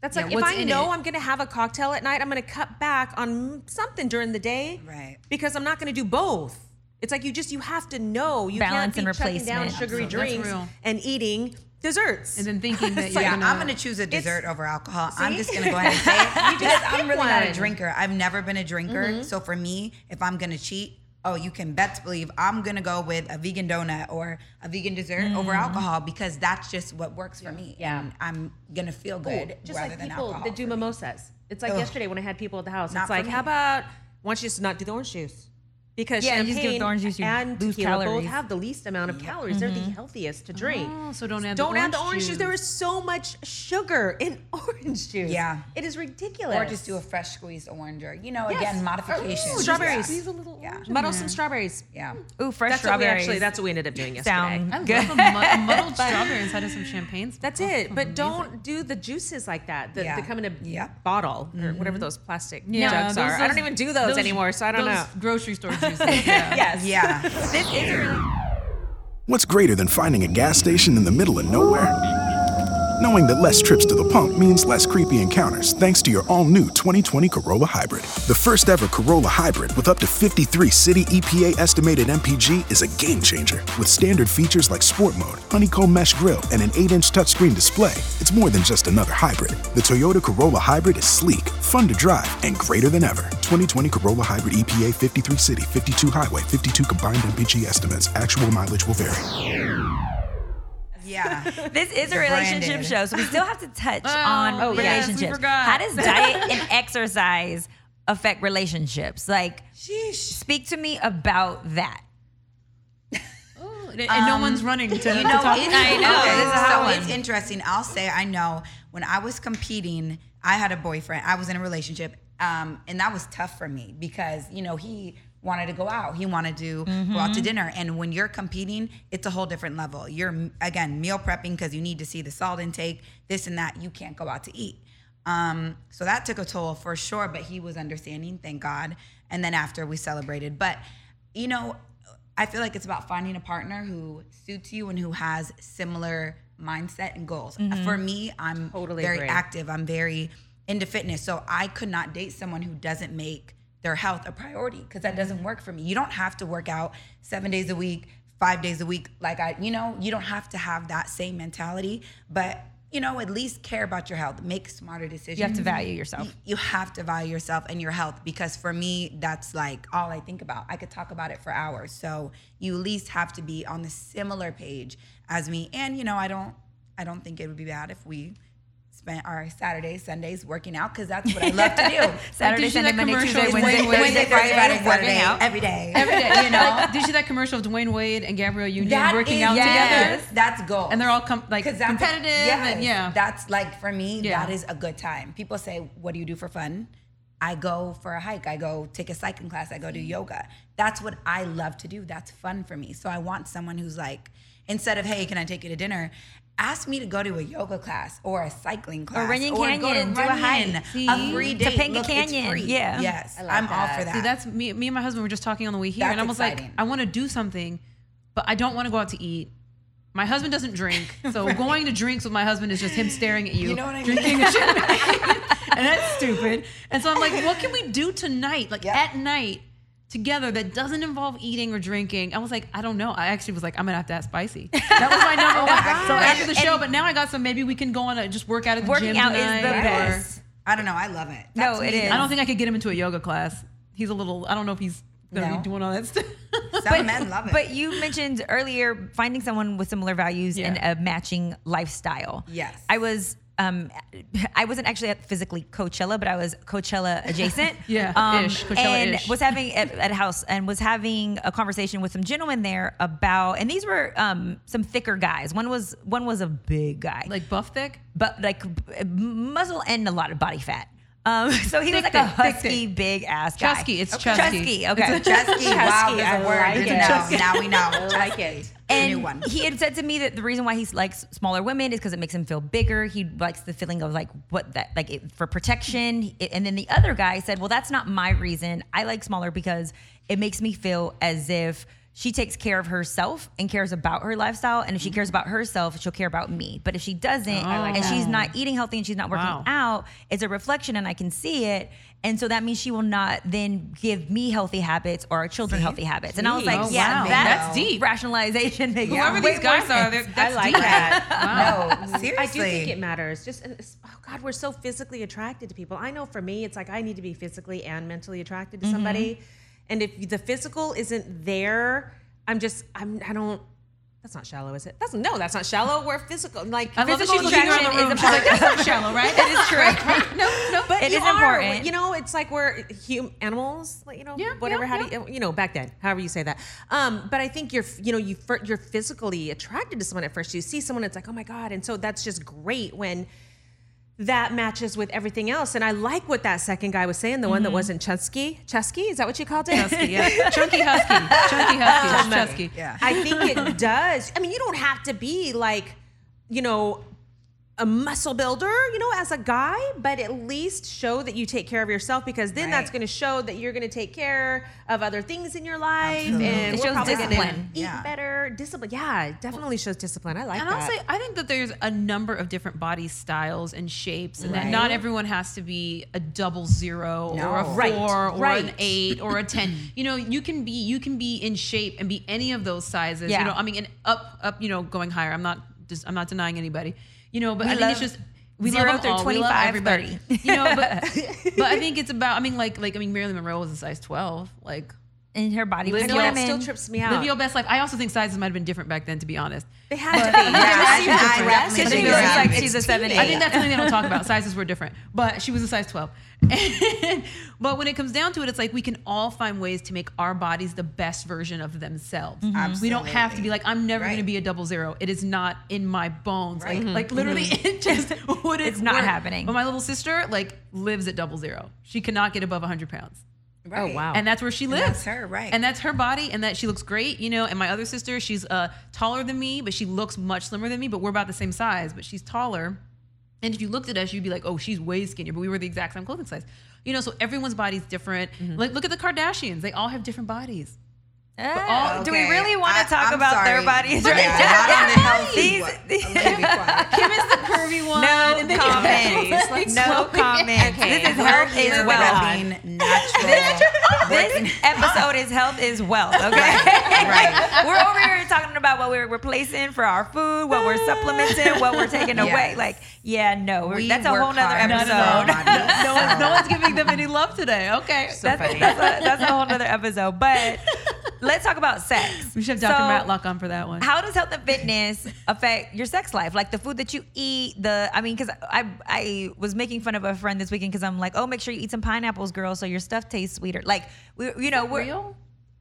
That's yeah, like if I know it? I'm gonna have a cocktail at night, I'm gonna cut back on something during the day, right? Because I'm not gonna do both. It's like you just you have to know you balance can't be and replacement. Chucking down sugary Absolutely. drinks and eating. Desserts. And then thinking that, yeah, gonna, I'm going to choose a dessert over alcohol. See? I'm just going to go ahead and say it. Because I'm really one. not a drinker. I've never been a drinker. Mm-hmm. So for me, if I'm going to cheat, oh, you can bet to believe I'm going to go with a vegan donut or a vegan dessert mm. over alcohol because that's just what works for yeah. me. Yeah. And I'm going to feel good Ooh, just rather like than alcohol. People that do mimosas. It's like Ugh. yesterday when I had people at the house. Not it's like, me. how about, why don't you just not do the orange juice? Because yeah, champagne the orange juice, you and tequila both have the least amount of calories. Mm-hmm. They're the healthiest to drink. Oh, so don't add don't the orange, add the orange juice. juice. There is so much sugar in orange juice. Yeah, it is ridiculous. Or just do a fresh squeezed orange, or you know, yes. again modifications. Ooh, strawberries, yeah. squeeze a little. Yeah, muddle some strawberries. Yeah, ooh, fresh that's strawberries. What we actually, that's what we ended up doing yesterday. Sound good. I love a muddled strawberry inside of some champagne. That's oh, it. But amazing. Don't do the juices like that. That yeah. come in a yeah. bottle or mm-hmm. whatever those plastic yeah. jugs yeah, those, are. Those, I don't even do those anymore, so I don't know. Grocery store. yes. Yeah. This is really. What's greater than finding a gas station in the middle of nowhere? Knowing that less trips to the pump means less creepy encounters thanks to your all-new twenty twenty Corolla Hybrid. The first ever Corolla Hybrid with up to fifty-three city E P A estimated M P G is a game changer. With standard features like sport mode, honeycomb mesh grille, and an eight inch touchscreen display, it's more than just another hybrid. The Toyota Corolla Hybrid is sleek, fun to drive, and greater than ever. twenty twenty Corolla Hybrid E P A fifty-three city, fifty-two highway, fifty-two combined M P G estimates. Actual mileage will vary. Yeah. This is a relationship branded. show, so we still have to touch oh, on oh, relationships. Yes, How does diet and exercise affect relationships? Like, Sheesh. speak to me about that. Ooh, and um, no one's running to, you know, to talk it, I know. Okay, so it's interesting. I'll say I know when I was competing, I had a boyfriend. I was in a relationship, um, and that was tough for me because, you know, he... wanted to go out. He wanted to mm-hmm. go out to dinner. And when you're competing, it's a whole different level. You're, again, meal prepping because you need to see the salt intake, this and that. You can't go out to eat. Um, so that took a toll for sure, but he was understanding, thank God. And then after we celebrated. But, you know, I feel like it's about finding a partner who suits you and who has similar mindset and goals. Mm-hmm. For me, I'm totally very agree. active. I'm very into fitness. So I could not date someone who doesn't make their health a priority because that doesn't work for me. You don't have to work out seven days a week, five days a week. Like I, you know, you don't have to have that same mentality, but you know, at least care about your health, make smarter decisions. You have to value yourself. You, you have to value yourself and your health because for me, that's like all I think about. I could talk about it for hours. So you at least have to be on the similar page as me. And you know, I don't, I don't think it would be bad if we spent our Saturdays, Sundays working out because that's what I love to do. Saturday, like, Sunday, Monday, Tuesday, Wednesday, Wednesday, Wednesday Friday, Friday, Saturday, Saturday, out. every day. Every day, you know. Like, did you see that commercial of Dwayne Wade and Gabrielle Union that working is, out yes. together? That's goal. And they're all com- like competitive. That's, yes, and, yeah, that's like for me. Yeah. That is a good time. People say, "What do you do for fun?" I go for a hike. I go take a cycling class. I go do yoga. That's what I love to do. That's fun for me. So I want someone who's like, instead of, "Hey, can I take you to dinner?" Ask me to go to a yoga class or a cycling class. Or Runyon or Canyon, go to do a hike. See? A free date. Topanga Look, Canyon. It's free. Yeah. Yes, I like I'm that. all for that. See, that's me, me and my husband were just talking on the way here. That's and I was exciting. like, I want to do something, but I don't want to go out to eat. My husband doesn't drink. So right. going to drinks with my husband is just him staring at you. You know what I mean? Drinking a champagne. And that's stupid. And so I'm like, what can we do tonight? Like yep. at night together that doesn't involve eating or drinking. I was like, I don't know. I actually was like, I'm gonna have to ask Spicy. That was my number one. So after the show, and but now I got some, maybe we can go on a, just work out at the working gym Working out tonight, is the best. Or, I don't know, I love it. That's no, it amazing. is. I don't think I could get him into a yoga class. He's a little, I don't know if he's gonna no. be doing all that stuff. Some but, men love it. But you mentioned earlier, finding someone with similar values yeah. and a matching lifestyle. Yes. I was, Um, I wasn't actually at physically Coachella, but I was Coachella adjacent. yeah, um, ish, Coachella and ish. was having at, at a house and was having a conversation with some gentlemen there about, and these were um, some thicker guys. One was one was a big guy, like buff thick, but like muscle and a lot of body fat. Um, so he thick was like thick, a husky, thick, thick. big ass guy. Chusky, it's okay. Chusky. Okay, it's Chusky. Wow, there's a word. Like now, now we know. I like it. And a new one. He had said to me that the reason why he likes smaller women is because it makes him feel bigger. He likes the feeling of like what that like it, for protection. It, and then the other guy said, "Well, that's not my reason. I like smaller because it makes me feel as if." She takes care of herself and cares about her lifestyle. And if she cares about herself, she'll care about me. But if she doesn't, oh, and that. she's not eating healthy and she's not working wow. out, it's a reflection and I can see it. And so that means she will not then give me healthy habits or our children see? healthy habits. And Jeez. I was like, oh, yeah, wow. that's, that's deep. Rationalization. Whoever yeah. these Wait, guys are, that's I like deep. that. Wow. No, seriously. I do think it matters. Just, oh God, we're so physically attracted to people. I know for me, it's like I need to be physically and mentally attracted to mm-hmm. somebody. And if the physical isn't there, I'm just, I'm, I don't, that's not shallow, is it? That's No, that's not shallow. We're physical. Like, I physical love that she's attraction is important. Like, that's not shallow, right? It is true. Right, right? No, no, but it is are, important. You know, it's like we're hum, animals, like, you know, yeah, whatever, yeah, how yeah. do you, you know, back then, however you say that. Um, but I think you're, you know, you, you're physically attracted to someone at first. You see someone, it's like, oh my God. And so that's just great when that matches with everything else. And I like what that second guy was saying, the mm-hmm. one that wasn't Chusky. Chusky, is that what you called it? Chusky, yeah. Chunky Husky. Chunky Husky. Chusky. Yeah. I think it does. I mean, you don't have to be like, you know, a muscle builder, you know, as a guy, but at least show that you take care of yourself, because then right. that's going to show that you're going to take care of other things in your life. Absolutely. And it we're shows discipline. Eat yeah. better, discipline. Yeah, it definitely shows discipline. I like and that. And I'll say, I think that there's a number of different body styles and shapes, and right. that not everyone has to be a double zero no. or a four right. or right. an eight or a ten. You know, you can be you can be in shape and be any of those sizes. Yeah. You know, I mean, and up up, you know, going higher. I'm not just, I'm not denying anybody. You know, but we I think it's just we zero love through all. twenty-five, we love everybody. thirty. You know, but but I think it's about. I mean, like like I mean, Marilyn Monroe was a size twelve, like, and her body was still, still trips me out. Live your best life. I also think sizes might have been different back then, to be honest. They had but, to be. Yeah, she was like she's a seventy. I think that's something they don't talk about. Sizes were different, but she was a size twelve. And, but when it comes down to it, it's like we can all find ways to make our bodies the best version of themselves. Mm-hmm. We don't have to be like, I'm never right. going to be a double zero. It is not in my bones. Right. Like, mm-hmm. like literally, mm-hmm. it just wouldn't It's not work. happening. But my little sister like lives at double zero. She cannot get above one hundred pounds. Right. Oh, wow. And that's where she lives. And that's her, right. And that's her body, and that she looks great, you know. And my other sister, she's uh, taller than me, but she looks much slimmer than me, but we're about the same size, but she's taller. And if you looked at us, you'd be like, oh, she's way skinnier, but we were the exact same clothing size. You know, so everyone's body's different. Mm-hmm. Like, look at the Kardashians. They all have different bodies. Oh, all, okay. Do we really want to talk I'm about sorry. their bodies? Yeah, yeah. These, these, Kim is the curvy one. No the comments. Like, no comments. Okay. This is health is wealth. Natural. This, this episode is health is wealth. Okay, right. We're over here talking about what we're replacing for our food, what we're supplementing, what we're taking yes. away. Like, yeah, no, we that's a whole nother episode. No, no, no one's giving them any love today. Okay, so that's, funny. That's, a, that's a whole nother episode, but. Let's talk about sex. We should have Doctor So, Matlock on for that one. How does health and fitness affect your sex life? Like the food that you eat, the, I mean, cause I I was making fun of a friend this weekend cause I'm like, oh, make sure you eat some pineapples, girl, so your stuff tastes sweeter. Like, we, you know, we're, real?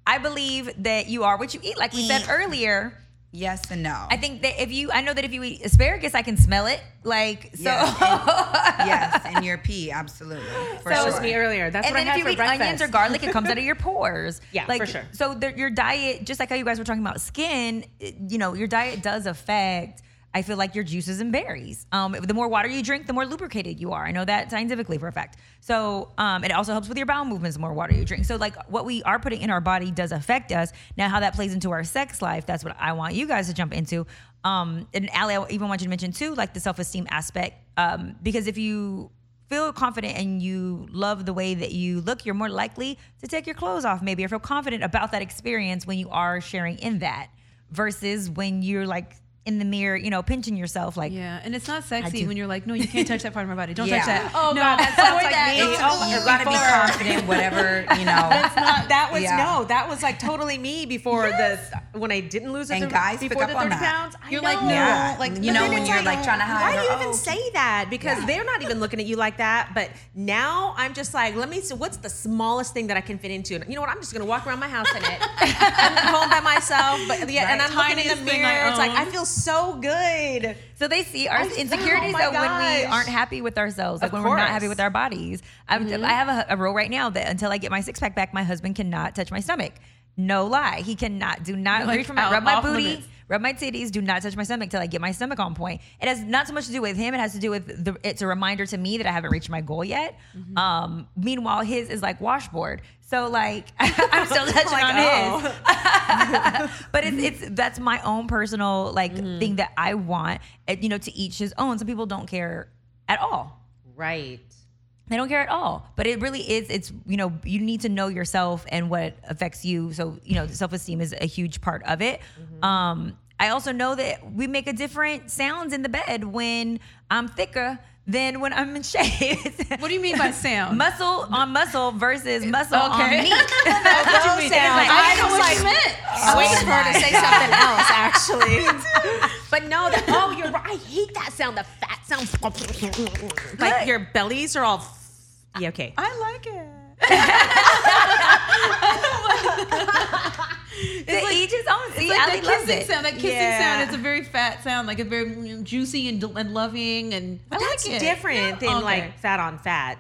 I believe that you are what you eat. Like we eat. said earlier. Yes and no. I think that if you, I know that if you eat asparagus, I can smell it. Like, so. Yes, and, yes, and your pee, absolutely. For so, sure. That was me earlier. That's what I had for breakfast. And then if you eat onions or garlic, it comes out of your pores. Yeah, like, for sure. So the, your diet, just like how you guys were talking about skin, you know, your diet does affect, I feel like, your juices and berries. Um, the more water you drink, the more lubricated you are. I know that scientifically for a fact. So um, it also helps with your bowel movements, the more water you drink. So like what we are putting in our body does affect us. Now how that plays into our sex life, that's what I want you guys to jump into. Um, and Allie, I even want you to mention too, like the self-esteem aspect. Um, because if you feel confident and you love the way that you look, you're more likely to take your clothes off maybe or feel confident about that experience when you are sharing in that versus when you're like, in the mirror, you know, pinching yourself like yeah, and it's not sexy when you're like, no, you can't touch that part of my body. Don't yeah. touch that. Oh no, God, that sounds like that. me. Oh, you gotta be confident, whatever you know. That's not. That was yeah. no. That was like totally me before yes. the when I didn't lose and the, guys before pick up the thirty on pounds. That. You're know. like no, yeah. like you know when you're like, like trying to hide. Why do you even oh, say that? Because yeah. they're not even looking at you like that. But now I'm just like, let me see what's the smallest thing that I can fit into. You know what? I'm just gonna walk around my house in it. I'm home by myself, but yeah, and I'm looking in the mirror. It's like I feel so good. So they see our I insecurities so, oh when we aren't happy with ourselves, like of when course. We're not happy with our bodies. Mm-hmm. I have a, a rule right now that until I get my six pack back, my husband cannot touch my stomach. No lie. He cannot, do not like, reach for my, rub my booty, limits. Rub my titties, do not touch my stomach till I get my stomach on point. It has not so much to do with him. It has to do with, the, it's a reminder to me that I haven't reached my goal yet. Mm-hmm. Um, meanwhile, his is like washboard. So like, I'm still touching like, on oh. his. But it's, it's, that's my own personal like mm-hmm. thing that I want, you know, to each his own. Some people don't care at all. Right. They don't care at all, but it really is. It's, you know, you need to know yourself and what affects you. So, you know, self-esteem is a huge part of it. Mm-hmm. Um, I also know that we make a different sounds in the bed when I'm thicker than when I'm in shape. What do you mean by sound? Muscle on muscle versus muscle okay. on meat. That's what you mean. Like, I, I know what like, you meant. I was waiting for her to say something else, actually. But no, that, oh, you're right. I hate that sound. The fat sound. Like your bellies are all... Yeah, okay. I like it. It's like, each his own. See, like Allie loves it. Sound, that kissing yeah. sound, it's a very fat sound, like a very juicy and, and loving. And I that's like it. Different yeah. than okay. like fat on fat.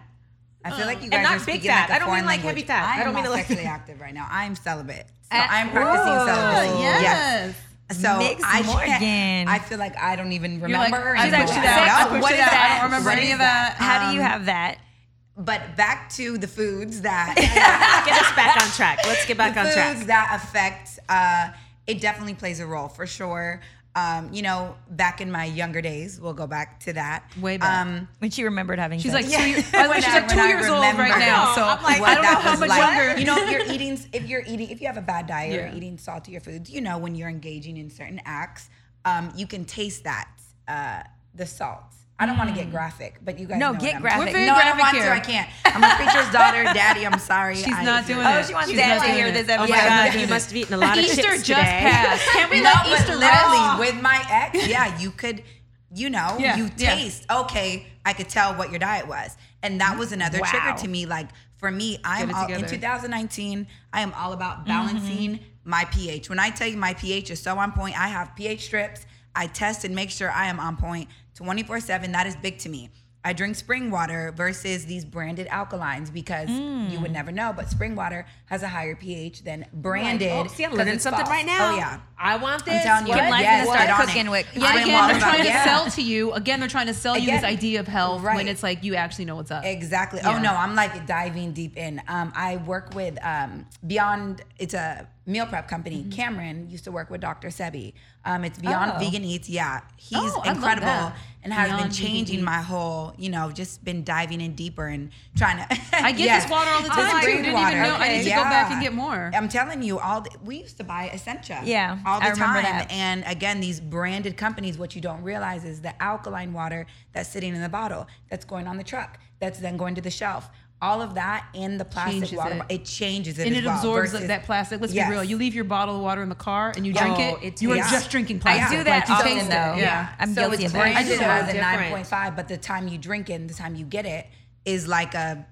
I feel like you guys and not are big fat. Like I don't mean like language. Heavy fat. I, I don't mean like sexually active right now. I'm celibate, so uh, I'm practicing oh, celibacy. Yes. yes. So Mix I Morgan. I feel like I don't even remember. Like, I, I, that. That. I, what is that? I don't remember any of that. How do you have that? But back to the foods that get us back on track. Let's get back the on foods track. Foods that affect, uh, it definitely plays a role for sure. Um, you know, back in my younger days, we'll go back to that. Way back um, when she remembered having. She's sex. Like, yeah. two, I was, she's I, like two years old right now. So I'm like, I don't know how much like. Younger. You know, if you're eating, if you're eating, if you have a bad diet yeah. or eating saltier foods, you know, when you're engaging in certain acts, um, you can taste that uh, the salt. I don't want to get graphic, but you guys no, know get graphic. We're very no, graphic I don't want here. To. I can't. I'm a preacher's daughter. Daddy, I'm sorry. She's I, not doing oh, it. Oh, she wants dad to hear this episode. Oh my yeah, God, you must have eaten a lot Easter of chips today. Easter just passed. Can we no, let Easter literally oh. with my ex, yeah, you could, you know, yeah, you taste. Yeah. Okay, I could tell what your diet was. And that was another wow. trigger to me. Like, for me, I'm all, in twenty nineteen, I am all about balancing mm-hmm. my pH. When I tell you my pH is so on point, I have pH strips. I test and make sure I am on point. twenty-four seven, that is big to me. I drink spring water versus these branded alkalines because mm. you would never know, but spring water has a higher pH than branded. Right. Oh, see, I'm learning something false. Right now. Oh, yeah. I want this. I'm telling you. Kim Lai yes, gonna start cooking with. Yeah, again, they're trying to yeah. sell to you. Again, they're trying to sell again, you this idea of health right. when it's like you actually know what's up. Exactly. Yeah. Oh, no, I'm like diving deep in. Um, I work with um, Beyond. It's a meal prep company. Mm-hmm. Cameron used to work with Doctor Sebi. Um, it's Beyond oh. Vegan Eats. Yeah, he's oh, incredible and has Beyond been changing vegan. My whole, you know, just been diving in deeper and trying to. I get yeah. this water all the time. I didn't even know. Okay. I need to yeah. go back and get more. I'm telling you, all the, we used to buy Essentia. Yeah. All the I time. That. And again, these branded companies, what you don't realize is the alkaline water that's sitting in the bottle, that's going on the truck, that's then going to the shelf. All of that in the plastic changes water, it. It changes it and as it well absorbs versus, that plastic. Let's yes. be real. You leave your bottle of water in the car and you drink oh, it. It's, you yeah. are just drinking plastic. I do that like, often though. Yeah. yeah, I'm so guilty of that. I do it as a nine point five, but the time you drink it and the time you get it is like a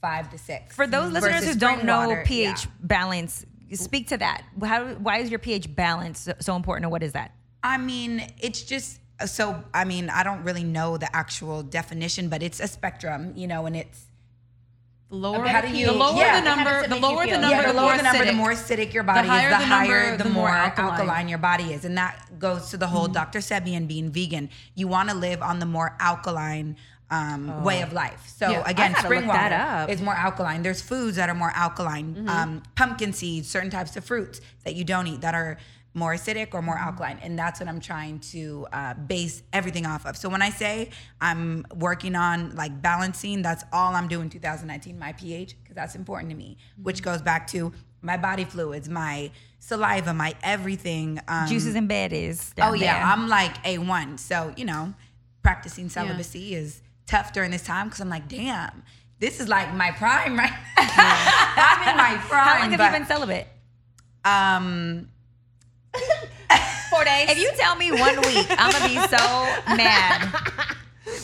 five to six. For those listeners who don't know water, pH yeah. balance, speak to that. How? Why is your pH balance so important, or what is that? I mean, it's just. So I mean, I don't really know the actual definition, but it's a spectrum, you know, and it's. Lower, how do you, the lower yeah, the number, the lower the number, yeah, the lower the number, the more acidic your body the is, the, the higher, number, the, the more, more alkaline. alkaline your body is. And that goes to the whole mm-hmm. Doctor Sebi and being vegan. You want to live on the more alkaline um, oh. way of life. So yeah, again, spring water is more alkaline. There's foods that are more alkaline. Mm-hmm. Um, pumpkin seeds, certain types of fruits that you don't eat that are more acidic or more mm-hmm. alkaline. And that's what I'm trying to uh, base everything off of. So when I say I'm working on like balancing, that's all I'm doing in two thousand nineteen, my pH, because that's important to me, mm-hmm. which goes back to my body fluids, my saliva, my everything. Um, Juices and berries. Oh yeah, there. I'm like A one. So, you know, practicing celibacy yeah. is tough during this time because I'm like, damn, this is like my prime right now. I'm in my prime. How long have but, you been celibate? Um... Four days. If you tell me one week, I'm gonna be so mad.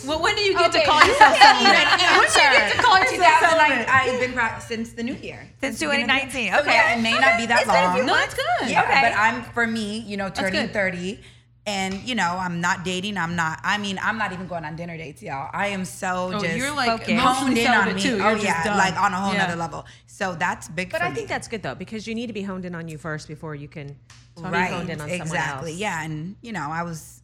Well, when do you get okay. to call yourself celibate? When do you get to call yourself celibate? I've been pra- since the new year. Since twenty nineteen. Okay. So yeah, it may okay. not be that it's long. No, it's good. Yeah, okay. But I'm, for me, you know, turning thirty, And, you know, I'm not dating. I'm not, I mean, I'm not even going on dinner dates, y'all. I am so oh, just you're like honed in on me. Too. Oh, yeah, done. Like on a whole yeah. nother level. So that's big but for But I me. think that's good, though, because you need to be honed in on you first before you can right. be honed in on exactly. someone else. Exactly, yeah. And, you know, I was,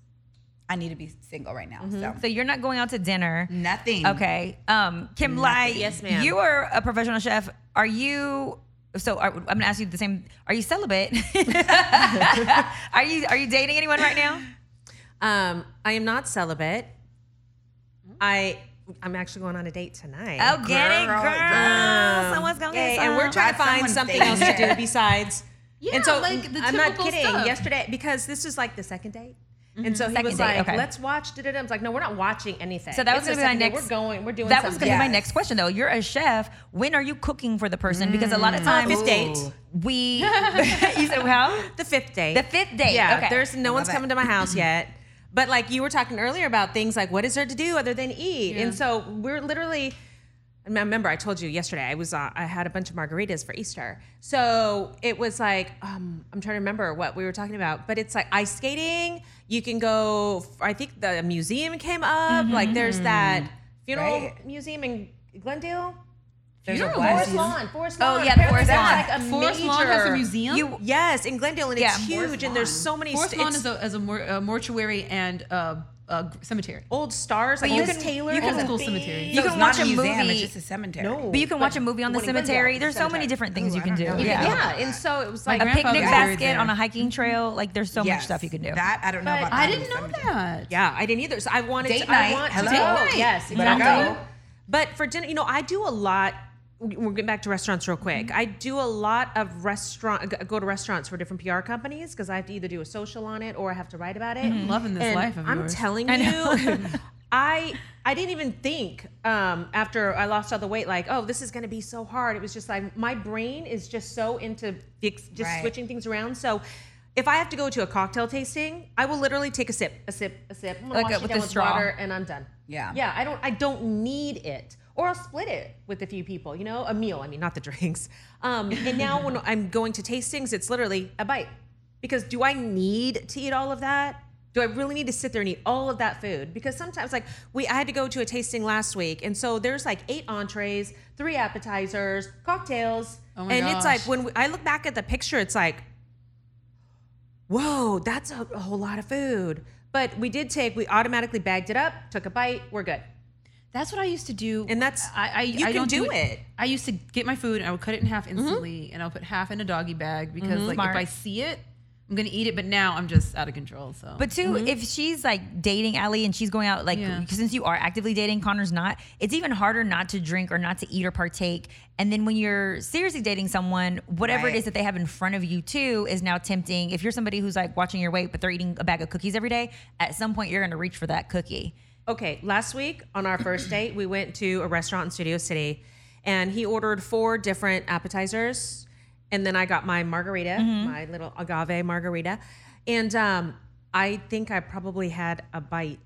I need to be single right now. Mm-hmm. So. so you're not going out to dinner. Nothing. Okay. Um, Kim Lai, yes, ma'am. You are a professional chef. Are you... So are, I'm gonna ask you the same. Are you celibate? are you are you dating anyone right now? Um, I am not celibate. I I'm actually going on a date tonight. Oh, girl, get it, girl! girl. Someone's gonna get it, and we're trying to find something else to do besides. Yeah, and so like the I'm not kidding. Stuff. Yesterday, because this is like the second date. Mm-hmm. And so he second was date, like, okay. let's watch. Da-da-da. I was like, no, we're not watching anything. So that was going to be my next. We're going, we're doing that was going to yes. be my next question, though. You're a chef. When are you cooking for the person? Mm. Because a lot of times. Fifth date. We. You said how? The fifth date. The fifth date. Yeah. Okay. There's no Love one's it. coming to my house yet. But like you were talking earlier about things like what is there to do other than eat? Yeah. And so we're literally. I remember I told you yesterday I was uh, I had a bunch of margaritas for Easter. So it was like, um, I'm trying to remember what we were talking about, but it's like ice skating. You can go, I think the museum came up. Mm-hmm. Like there's that funeral right. museum in Glendale. There's a Forest Lawn. Forest Lawn. Oh, yeah, the Forest Lawn. Like a Forest major, Lawn has a museum? You, yes, in Glendale, and yeah. it's huge, Forest and there's so many... Forest st- Lawn is a, is a, mor- a mortuary and... Uh, Uh, cemetery. Old stars. Like you can Taylor. You can old school cemetery. You so can watch a, a museum, movie. It's just a cemetery. No, but you can watch a movie on the cemetery. There's so many different things Ooh, you can do. Yeah. yeah, and so it was like a picnic basket on a hiking trail. Like there's so yes. much stuff you can do. That I don't know but about. That I didn't know that. Yeah, I didn't either. So I wanted. Date to, night. I want Hello. To date night. Yes, exactly. But for dinner, you know, I do a lot. We're getting back to restaurants real quick. Mm-hmm. I do a lot of restaurant, go to restaurants for different P R companies because I have to either do a social on it or I have to write about it. Mm-hmm. I'm loving this and life of I'm yours. I'm telling I you, I I didn't even think um, after I lost all the weight, like, oh, this is going to be so hard. It was just like my brain is just so into fix, just right. switching things around. So if I have to go to a cocktail tasting, I will literally take a sip, a sip, a sip. I'm going to wash it down with water and I'm done. Yeah. Yeah, I don't, I don't need it. Or I'll split it with a few people, you know, a meal. I mean, not the drinks. Um, and now when I'm going to tastings, it's literally a bite. Because do I need to eat all of that? Do I really need to sit there and eat all of that food? Because sometimes, like, we I had to go to a tasting last week. And so there's like eight entrees, three appetizers, cocktails. Oh my and gosh. It's like when we, I look back at the picture, it's like, whoa, that's a, a whole lot of food. But we did take, we automatically bagged it up, took a bite, we're good. That's what I used to do. And that's, I, I, you I can don't do, do it. it. I used to get my food and I would cut it in half instantly mm-hmm. and I'll put half in a doggy bag because mm-hmm. like Smart. If I see it, I'm going to eat it. But now I'm just out of control. So, But too, mm-hmm. if she's like dating Allie and she's going out, like yeah. since you are actively dating, Connor's not, it's even harder not to drink or not to eat or partake. And then when you're seriously dating someone, whatever right. it is that they have in front of you too is now tempting. If you're somebody who's like watching your weight, but they're eating a bag of cookies every day, at some point you're going to reach for that cookie. Okay, last week on our first date, we went to a restaurant in Studio City, and he ordered four different appetizers, and then I got my margarita, mm-hmm. my little agave margarita, and um, I think I probably had a bite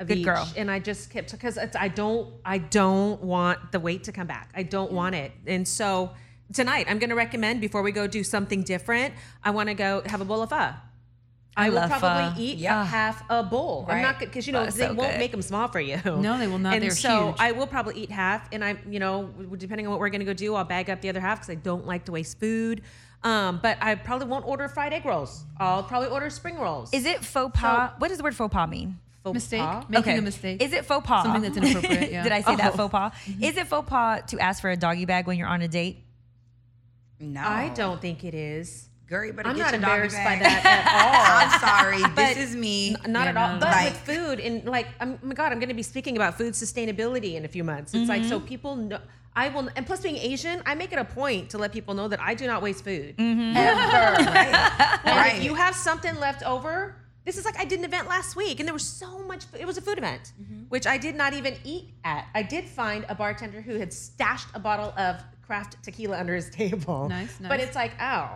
of Good each, girl. And I just kept because I don't, I don't want the weight to come back. I don't mm-hmm. want it, and so tonight I'm going to recommend before we go do something different. I want to go have a bowl of pho. I, I will probably pho. eat yeah. a half a bowl. Right. I'm not because you know That's they so won't good. Make them small for you. No, they will not. And They're so huge. I will probably eat half, and I, you know, depending on what we're gonna go do, I'll bag up the other half because I don't like to waste food. Um, but I probably won't order fried egg rolls. I'll probably order spring rolls. Is it faux pas? So, what does the word faux pas mean? Mistake, making okay. a mistake. Is it faux pas? Something that's inappropriate. Yeah. Did I say oh. that faux pas? Mm-hmm. Is it faux pas to ask for a doggy bag when you're on a date? No, I don't think it is. Girl, but I'm not embarrassed by that at all. I'm sorry. But this is me. N- not yeah, at all. No. But like, with food and like, I'm, oh my God, I'm going to be speaking about food sustainability in a few months. It's mm-hmm. like, so people know, I will, and plus being Asian, I make it a point to let people know that I do not waste food. Mm-hmm. Ever. right. And right. if you have something left over, this is like, I did an event last week and there was so much, it was a food event, mm-hmm. which I did not even eat at. I did find a bartender who had stashed a bottle of craft tequila under his table. Nice, nice. But it's like, oh,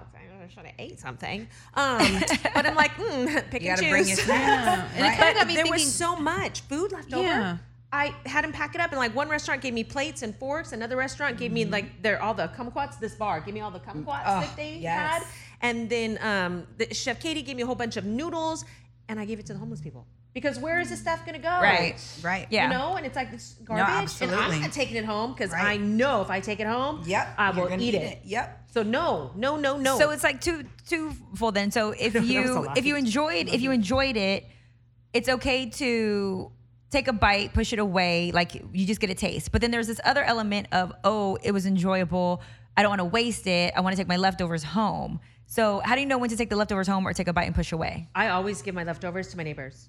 should I ate something? Um, but I'm like, mm, pick you and gotta choose. Bring it yeah. and right. it kind of got me there thinking, was so much food left yeah. over. I had him pack it up, and like one restaurant gave me plates and forks. Another restaurant gave mm-hmm. me like their all the kumquats. This bar gave me all the kumquats oh, that they yes. had, and then um, the, Chef Katie gave me a whole bunch of noodles. and I gave it to the homeless people. Because where is this stuff going to go? Right, right. Yeah. You know, and it's like this garbage. No, absolutely. And I'm not taking it home because right. I know if I take it home, yep, I will eat, eat it. it. Yep. So no, no, no, no. So it's like two, twofold then. So if you if you enjoyed if you enjoyed it, it's okay to take a bite, push it away. Like you just get a taste. But then there's this other element of, oh, it was enjoyable. I don't want to waste it. I want to take my leftovers home. So how do you know when to take the leftovers home or take a bite and push away? I always give my leftovers to my neighbors.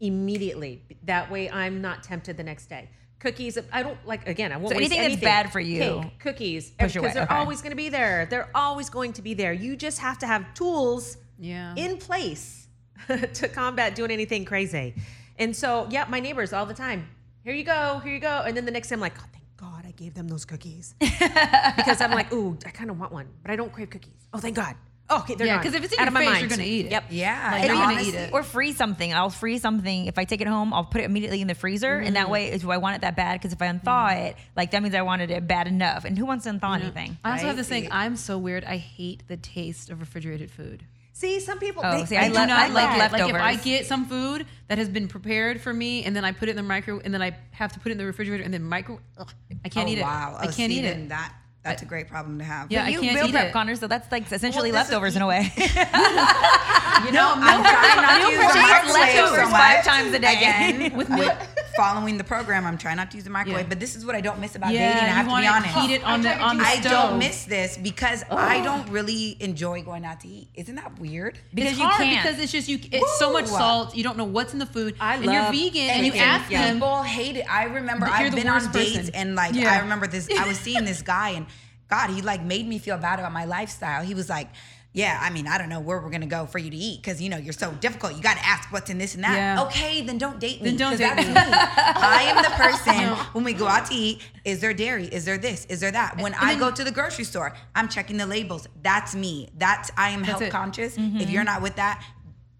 Immediately. That way I'm not tempted the next day. Cookies, I don't like, again, I won't so waste anything. anything that's bad for you. Cake, cookies, because they're okay. always going to be there. They're always going to be there. You just have to have tools yeah. in place to combat doing anything crazy. And so, yeah, my neighbors all the time, here you go, here you go. And then the next day I'm like, oh, thank God I gave them those cookies. Because I'm like, ooh, I kind of want one, but I don't crave cookies. Oh, thank God. Oh, okay, they're yeah, because if it's in out your face, mind. You're gonna eat it. Yep. Yeah, like, you're honestly, gonna eat it. Or freeze something. I'll freeze something. If I take it home, I'll put it immediately in the freezer, mm-hmm. and that way, do I want it that bad? Because if I unthaw mm-hmm. it, like that means I wanted it bad enough. And who wants to unthaw mm-hmm. anything? I also right? have this thing. I'm so weird. I hate the taste of refrigerated food. See, some people. Oh, they, see, I, I do love, not I like leftovers. Like if I get some food that has been prepared for me, and then I put it in the microwave, and then I have to put it in the refrigerator, and then micro, ugh, I can't oh, eat wow. it. Oh, I can't see, eat it. That. That's a great problem to have. Yeah, but you I can't meal prep, it. Connor, so that's like essentially well, leftovers in a way. You know, I'm trying not to use the microwave so much. Five times a day. Again, with me following the program, I'm trying not to use the microwave. Yeah. But this is what I don't miss about yeah, dating. I have to be honest. Heat it on oh, the, on the I stove. don't miss this because oh. I don't really enjoy going out to eat. Isn't that weird? Because it's you can't. Because it's just you. It's Ooh. so much salt. You don't know what's in the food. I and love. And you're vegan, and you ask them. People hate it. I remember I've been on dates, and like I remember this. I was seeing this guy and. God, he like made me feel bad about my lifestyle. He was like, yeah, I mean, I don't know where we're going to go for you to eat because, you know, you're so difficult. You got to ask what's in this and that. Yeah. Okay, then don't date me. Then don't date me. me. I am the person no. when we go out to eat, is there dairy? Is there this? Is there that? When and I then, go to the grocery store, I'm checking the labels. That's me. That's I am that's health it. conscious. Mm-hmm. If you're not with that,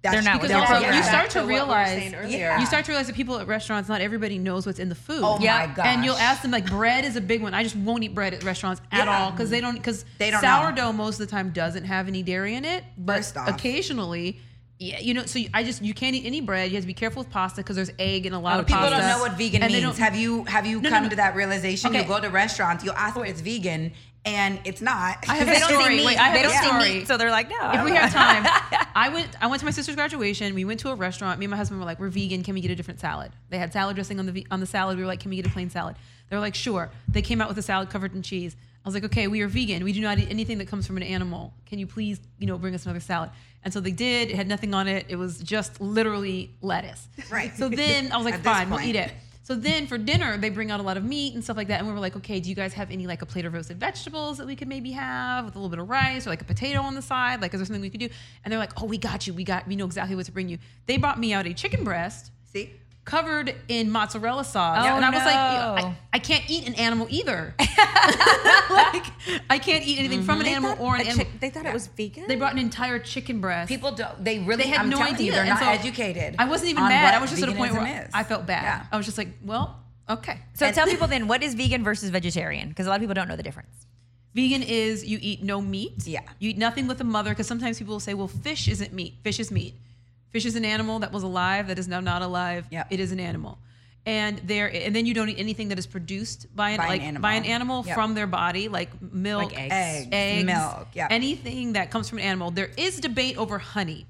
that's they're not. Because they're yeah. you start to realize, we yeah. you start to realize that people at restaurants, not everybody knows what's in the food. Oh yeah. my gosh! And you'll ask them like, bread is a big one. I just won't eat bread at restaurants at yeah. all because they don't because sourdough know. most of the time doesn't have any dairy in it, but occasionally. Yeah, you know, so you, I just you can't eat any bread. You have to be careful with pasta because there's egg in a lot oh, of people pasta. People don't know what vegan and means. Have you have you no, come no, no. to that realization? Okay. You go to restaurants, you'll ask if it's vegan, and it's not. I have a story. Meat. Wait, I have they don't yeah. see meat, so they're like, no. If we know. have time, I went. I went to my sister's graduation. We went to a restaurant. Me and my husband were like, we're vegan. Can we get a different salad? They had salad dressing on the on the salad. We were like, can we get a plain salad? They were like, sure. They came out with a salad covered in cheese. I was like, okay, we are vegan. We do not eat anything that comes from an animal. Can you please, you know, bring us another salad? And so they did. It had nothing on it. It was just literally lettuce. Right. So then I was like, fine, we'll eat it. So then for dinner, they bring out a lot of meat and stuff like that. And we were like, okay, do you guys have any like a plate of roasted vegetables that we could maybe have with a little bit of rice or like a potato on the side? Like, is there something we could do? And they're like, oh, we got you. We got, we know exactly what to bring you. They brought me out a chicken breast. See? Covered in mozzarella sauce. Oh, and I was no. like, I, I can't eat an animal either. Like, I can't eat anything mm-hmm. from an they animal or an animal. Chi- they thought yeah. it was vegan? They brought an entire chicken breast. People don't, they really, they had I'm no idea. You, they're not so educated. I wasn't even mad. I was just at a point where is. I felt bad. Yeah. I was just like, well, okay. So and tell people then, what is vegan versus vegetarian? Because a lot of people don't know the difference. Vegan is you eat no meat. Yeah. You eat nothing with a mother. Because sometimes people will say, well, fish isn't meat. Fish is meat. Fish is an animal that was alive that is now not alive. Yep. It is an animal, and there and then you don't eat anything that is produced by an, by like, an animal, by an animal yep. from their body, like milk, like eggs, eggs, eggs, milk, yep. anything that comes from an animal. There is debate over honey.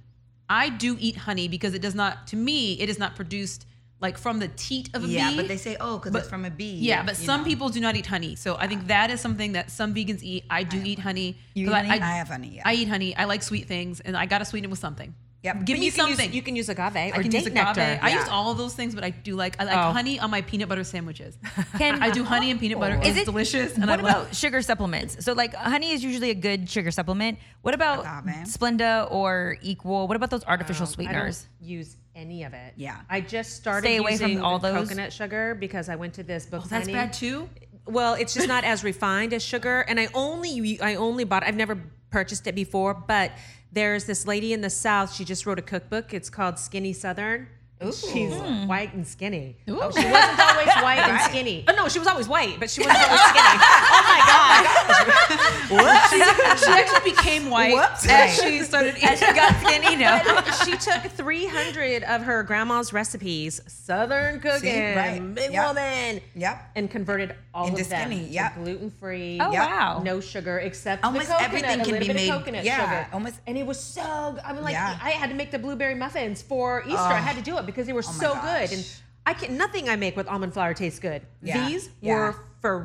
I do eat honey because it does not. To me, it is not produced like from the teat of a yeah, bee. Yeah, but they say oh, because it's from a bee. Yeah, but some know. people do not eat honey, so I think that is something that some vegans eat. I do I eat honey. You eat I, honey? I, I have honey. Yeah. I eat honey. I like sweet things, and I gotta sweeten it with something. Yep. Give but me you something. Use, you can use agave I or can date use agave. nectar. Yeah. I use all of those things, but I do like I like oh. honey on my peanut butter sandwiches. Can, I do honey and peanut butter. Is it's it, delicious. And what I about love. sugar supplements? So like honey is usually a good sugar supplement. What about agave. Splenda or Equal? What about those artificial um, sweeteners? I don't use any of it. Yeah. I just started Stay away using from all those. coconut sugar because I went to this book. Oh, that's honey. bad too? Well, it's just not as refined as sugar. And I only I only bought I've never purchased it before, but there's this lady in the South. She just wrote a cookbook. It's called Skinny Southern. Ooh. She's mm. white and skinny. Ooh. Oh, she wasn't always white and skinny. Oh, no, she was always white, but she wasn't always skinny. Oh, my God. Whoops. She, she actually became white Whoops. as she started eating. As she got skinny, no. But she took three hundred of her grandma's recipes, Southern cooking, See, right. big yep. woman, yep. and converted all Into of them skinny. Yep. to gluten-free, oh, yep. wow. no sugar, except almost the coconut, everything can a little bit of coconut yeah. sugar. Almost. And it was so good. I mean, like, yeah. I had to make the blueberry muffins for Easter. Uh, I had to do it because they were oh so gosh. good. And I can nothing I make with almond flour tastes good. Yeah. These yeah. were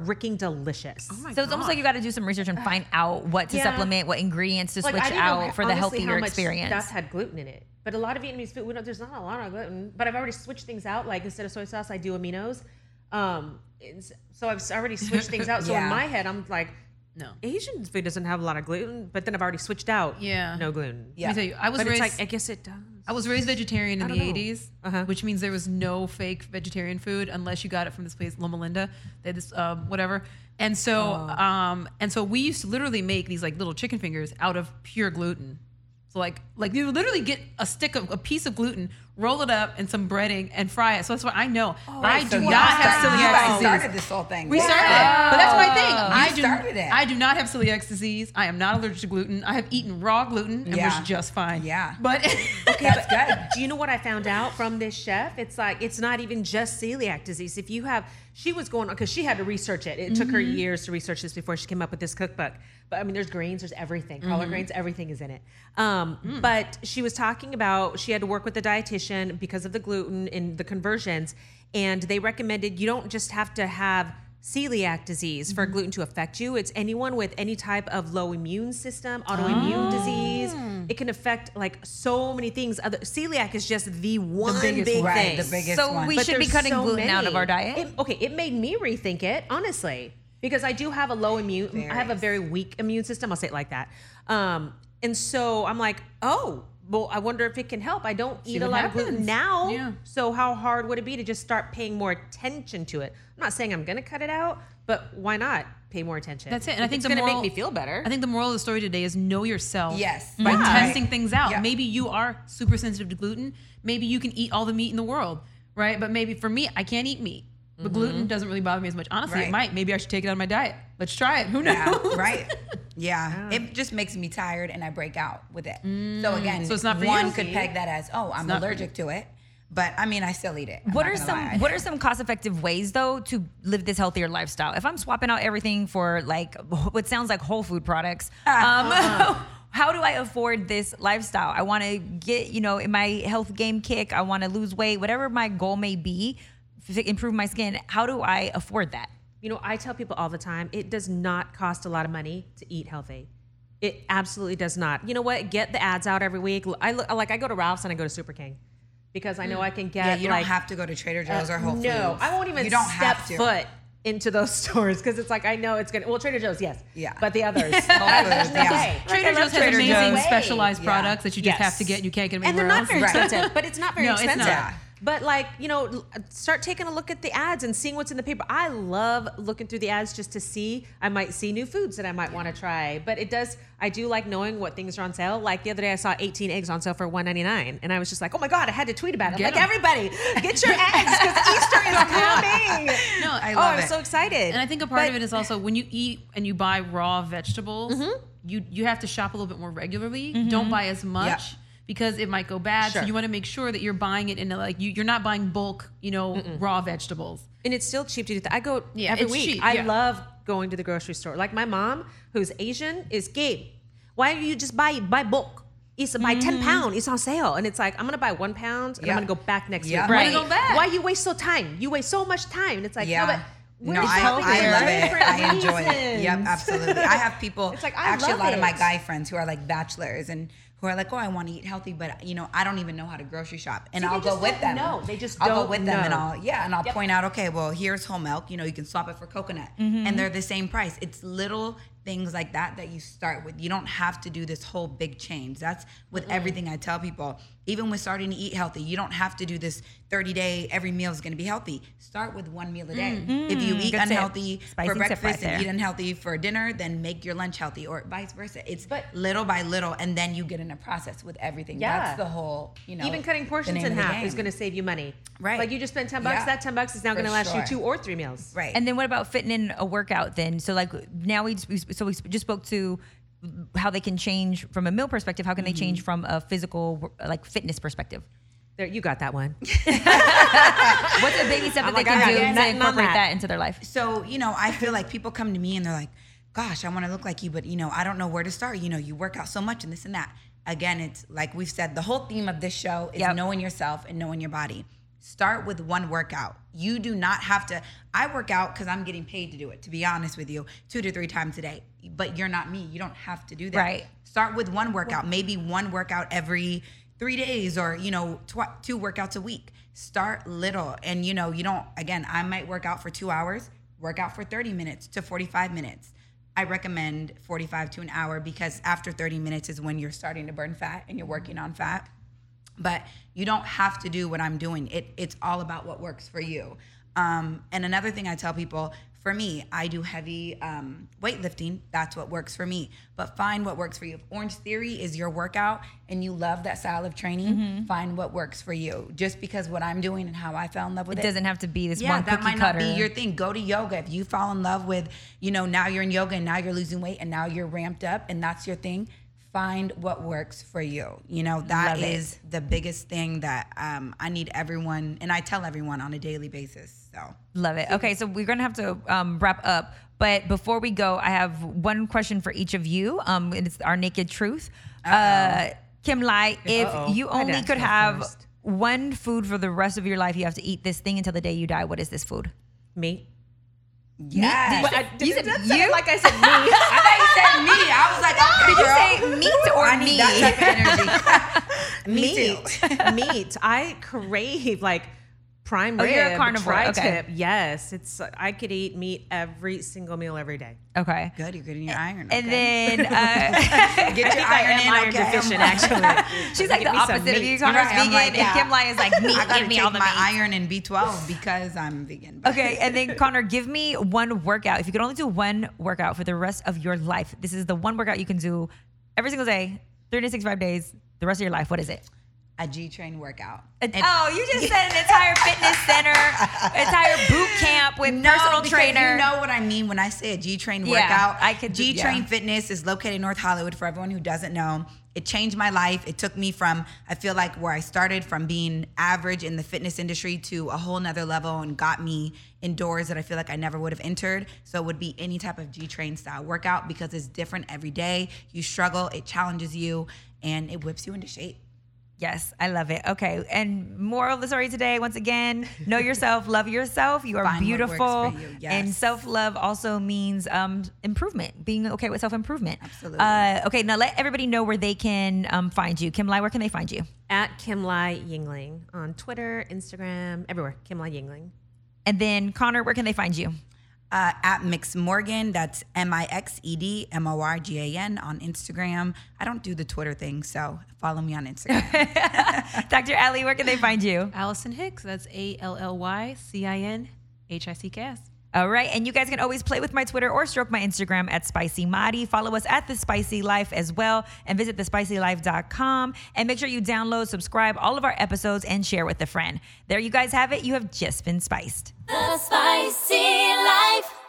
freaking delicious. Oh my so it's God. almost like you got to do some research and find out what to yeah. supplement, what ingredients to like, switch out know, for the healthier experience. Stuff had gluten in it. But a lot of Vietnamese food, we don't, there's not a lot of gluten. But I've already switched things out. Like instead of soy sauce, I do aminos. Um, so I've already switched things out. So yeah. in my head, I'm like, no, Asian food doesn't have a lot of gluten. But then I've already switched out. Yeah, no gluten. Yeah, let me tell you, I was but raised, it's like I guess it does. I was raised vegetarian in the eighties, uh-huh. which means there was no fake vegetarian food unless you got it from this place, Loma Linda. They had this uh, whatever, and so oh. um, and so we used to literally make these like little chicken fingers out of pure gluten. So like like you would literally get a stick of a piece of gluten, roll it up in some breading and fry it. So that's what I know. Oh, I so do not have celiac disease. You started this whole thing. We yeah. started it, but that's my thing. I do, started it. I do not have celiac disease. I am not allergic to gluten. I have eaten raw gluten and yeah. was just fine. Yeah. But okay, that's good. Do you know what I found out from this chef? It's like, it's not even just celiac disease. If you have, she was going on, because she had to research it. It mm-hmm. took her years to research this before she came up with this cookbook. But I mean, there's grains, there's everything. Collard mm-hmm. grains, everything is in it. Um, mm. But she was talking about, she had to work with a dietitian because of the gluten and the conversions, and they recommended you don't just have to have celiac disease for mm-hmm. gluten to affect you. It's anyone with any type of low immune system, autoimmune oh. disease. It can affect like so many things. Other, celiac is just the one the biggest, big right, thing. The biggest so one. we but should be cutting so gluten many. out of our diet. It, okay, it made me rethink it, honestly, because I do have a low immune, there I have is. a very weak immune system, I'll say it like that. Um, and so I'm like, oh, well, I wonder if it can help. I don't See eat a lot happens. of gluten now, yeah. so how hard would it be to just start paying more attention to it? I'm not saying I'm going to cut it out, but why not pay more attention? That's it. And I think it's going to make me feel better. I think the moral of the story today is know yourself. Yes, by yeah. testing things out. Yeah. Maybe you are super sensitive to gluten. Maybe you can eat all the meat in the world, right? But maybe for me, I can't eat meat. But mm-hmm. gluten doesn't really bother me as much. Honestly, right. it might. Maybe I should take it out of my diet. Let's try it. Who knows? Yeah, right. Yeah. It just makes me tired and I break out with it. Mm. So again, so it's not for one you. could peg that as, oh, I'm allergic to it. But I mean, I still eat it. I'm what are some lie. What are some cost-effective ways though to live this healthier lifestyle? If I'm swapping out everything for like what sounds like whole food products, uh, um, uh-huh. how do I afford this lifestyle? I want to get, you know, in my health game kick. I want to lose weight, whatever my goal may be, to improve my skin. How do I afford that? You know, I tell people all the time, it does not cost a lot of money to eat healthy. It absolutely does not. You know what? Get the ads out every week. I look, like I go to Ralph's and I go to Super King because I know I can get. Yeah, you like, don't have to go to Trader Joe's uh, or Whole Foods. No, I won't even you don't step have to. foot into those stores because it's like I know it's gonna. Well, Trader Joe's, yes. Yeah. But the others, Whole Foods, yeah. Trader Joe's has amazing specialized yeah. products that you just yes. have to get. And you can't get them anywhere else. And they're not very right. expensive, but it's not very no, expensive. It's not. But like, you know, start taking a look at the ads and seeing what's in the paper. I love looking through the ads just to see, I might see new foods that I might yeah. want to try. But it does, I do like knowing what things are on sale. Like the other day I saw eighteen eggs on sale for one ninety-nine. And I was just like, oh my God, I had to tweet about it. Like, everybody, get your eggs because Easter is coming. No, I love oh, I'm it. so excited. And I think a part but, of it is also when you eat and you buy raw vegetables, mm-hmm. you, you have to shop a little bit more regularly. Mm-hmm. Don't buy as much. Yep. Because it might go bad, sure. so you want to make sure that you're buying it in a, like you, you're not buying bulk, you know, Mm-mm. raw vegetables. And it's still cheap to do that. I go yeah, every week. Cheap. I yeah. love going to the grocery store. Like my mom, who's Asian, is Gabe. Why do you just buy buy bulk? It's by mm. ten pound, it's on sale. And it's like, I'm gonna buy one pound and yeah. I'm gonna go back next yeah. week. Right. I'm gonna go back. Why you waste so time? You waste so much time. And it's like, yeah. no, but We're no, I, I love it. I enjoy it. Yep, absolutely. I have people, it's like, I actually a lot it. of my guy friends who are like bachelors and who are like, oh, I want to eat healthy, but you know, I don't even know how to grocery shop. And See, I'll go with them. No, they just I'll don't go with know. them and I'll, yeah, and I'll yep. point out, okay, well, here's whole milk. You know, you can swap it for coconut mm-hmm. and they're the same price. It's little things like that that you start with. You don't have to do this whole big change. That's with mm-hmm. everything I tell people. Even when starting to eat healthy, you don't have to do this thirty-day, every meal is going to be healthy. Start with one meal a day. Mm-hmm. If you eat Good unhealthy for breakfast right and eat unhealthy for dinner, then make your lunch healthy, or vice versa. It's but, little by little, and then you get in a process with everything. Yeah. That's the whole, you know. Even cutting portions in half is going to save you money. Right. Like you just spent ten bucks. Yeah. That ten bucks is now going to last sure. you two or three meals. Right. And then what about fitting in a workout then? So like now we so we just spoke to how they can change from a meal perspective, how can mm-hmm. they change from a physical, like fitness perspective? There, you got that one. What's the baby step oh that they God, can do yeah, to incorporate that. that into their life? So, you know, I feel like people come to me and they're like, gosh, I want to look like you, but you know, I don't know where to start. You know, you work out so much and this and that. Again, it's like we've said, the whole theme of this show is yep. knowing yourself and knowing your body. Start with one workout. You do not have to, I work out because I'm getting paid to do it, to be honest with you, two to three times a day. But you're not me. You don't have to do that. Right. Start with one workout, maybe one workout every three days or, you know, tw- two workouts a week. Start little. And, you know, you don't, again, I might work out for two hours, work out for thirty minutes to forty-five minutes. I recommend forty-five to an hour because after thirty minutes is when you're starting to burn fat and you're working on fat. But you don't have to do what I'm doing. It, it's all about what works for you. Um, and another thing I tell people, for me, I do heavy um, weightlifting. That's what works for me. But find what works for you. If Orange Theory is your workout and you love that style of training, mm-hmm. find what works for you. Just because what I'm doing and how I fell in love with it. It doesn't have to be this yeah, one cookie cutter. Yeah, that might not be your thing. Go to yoga. If you fall in love with, you know, now you're in yoga and now you're losing weight and now you're ramped up and that's your thing. Find what works for you. You know, that is the biggest thing that um, I need everyone, and I tell everyone on a daily basis, so. Love it. Okay, so we're gonna have to um, wrap up, but before we go, I have one question for each of you, um, and it's our naked truth. Uh, Kim Lai, if Uh-oh. you only could have first. one food for the rest of your life, you have to eat this thing until the day you die, what is this food? Meat. Yes. Meat? Did you say, I, did, you said, that you? Like I said me. I thought you said me. I was like, no, okay, did girl. You say meat or I me? Need that type of energy. Meat. Meat. Meat. I crave like prime rib. Oh, you're a carnivore. Tri-tip. Okay. Yes. It's. I could eat meat every single meal every day. Okay. Good. You're getting your iron. Okay. And then uh, get your iron in. Iron okay. deficient. Actually, she's like the opposite of you. Connor's right, vegan, like, yeah. and Kim Lai is like meat. I gotta give me take all the my meat. Iron and B twelve because I'm vegan. But. Okay. And then Connor, give me one workout. If you could only do one workout for the rest of your life, this is the one workout you can do every single day, three hundred sixty-five days, the rest of your life. What is it? A G Train workout. And oh, you just said an entire fitness center, entire boot camp with no, personal trainer. You know what I mean when I say a G Train yeah, workout. I could G do, Train yeah. Fitness is located in North Hollywood. For everyone who doesn't know, it changed my life. It took me from, I feel like where I started from being average in the fitness industry to a whole nother level and got me indoors that I feel like I never would have entered. So it would be any type of G Train style workout because it's different every day. You struggle, it challenges you, and it whips you into shape. Yes, I love it. Okay, and moral of the story today, once again, know yourself, love yourself. You are Find beautiful, you. Yes. And self-love also means um, improvement, being okay with self-improvement. Absolutely. Uh, okay, now let everybody know where they can um, find you. Kim Lai, where can they find you? At Kim Lai Yingling on Twitter, Instagram, everywhere. Kim Lai Yingling. And then Connor, where can they find you? Uh, at Mix Morgan, that's M I X E D M O R G A N on Instagram. I don't do the Twitter thing, so follow me on Instagram. Doctor Allie, where can they find you? Allycin Hicks, that's A L L Y C I N H I C K S. All right, and you guys can always play with my Twitter or stroke my Instagram at Spicy Madi. Follow us at The Spicy Life as well, and visit the spicy life dot com. And make sure you download, subscribe, all of our episodes, and share with a friend. There you guys have it. You have just been spiced. The Spicy Life.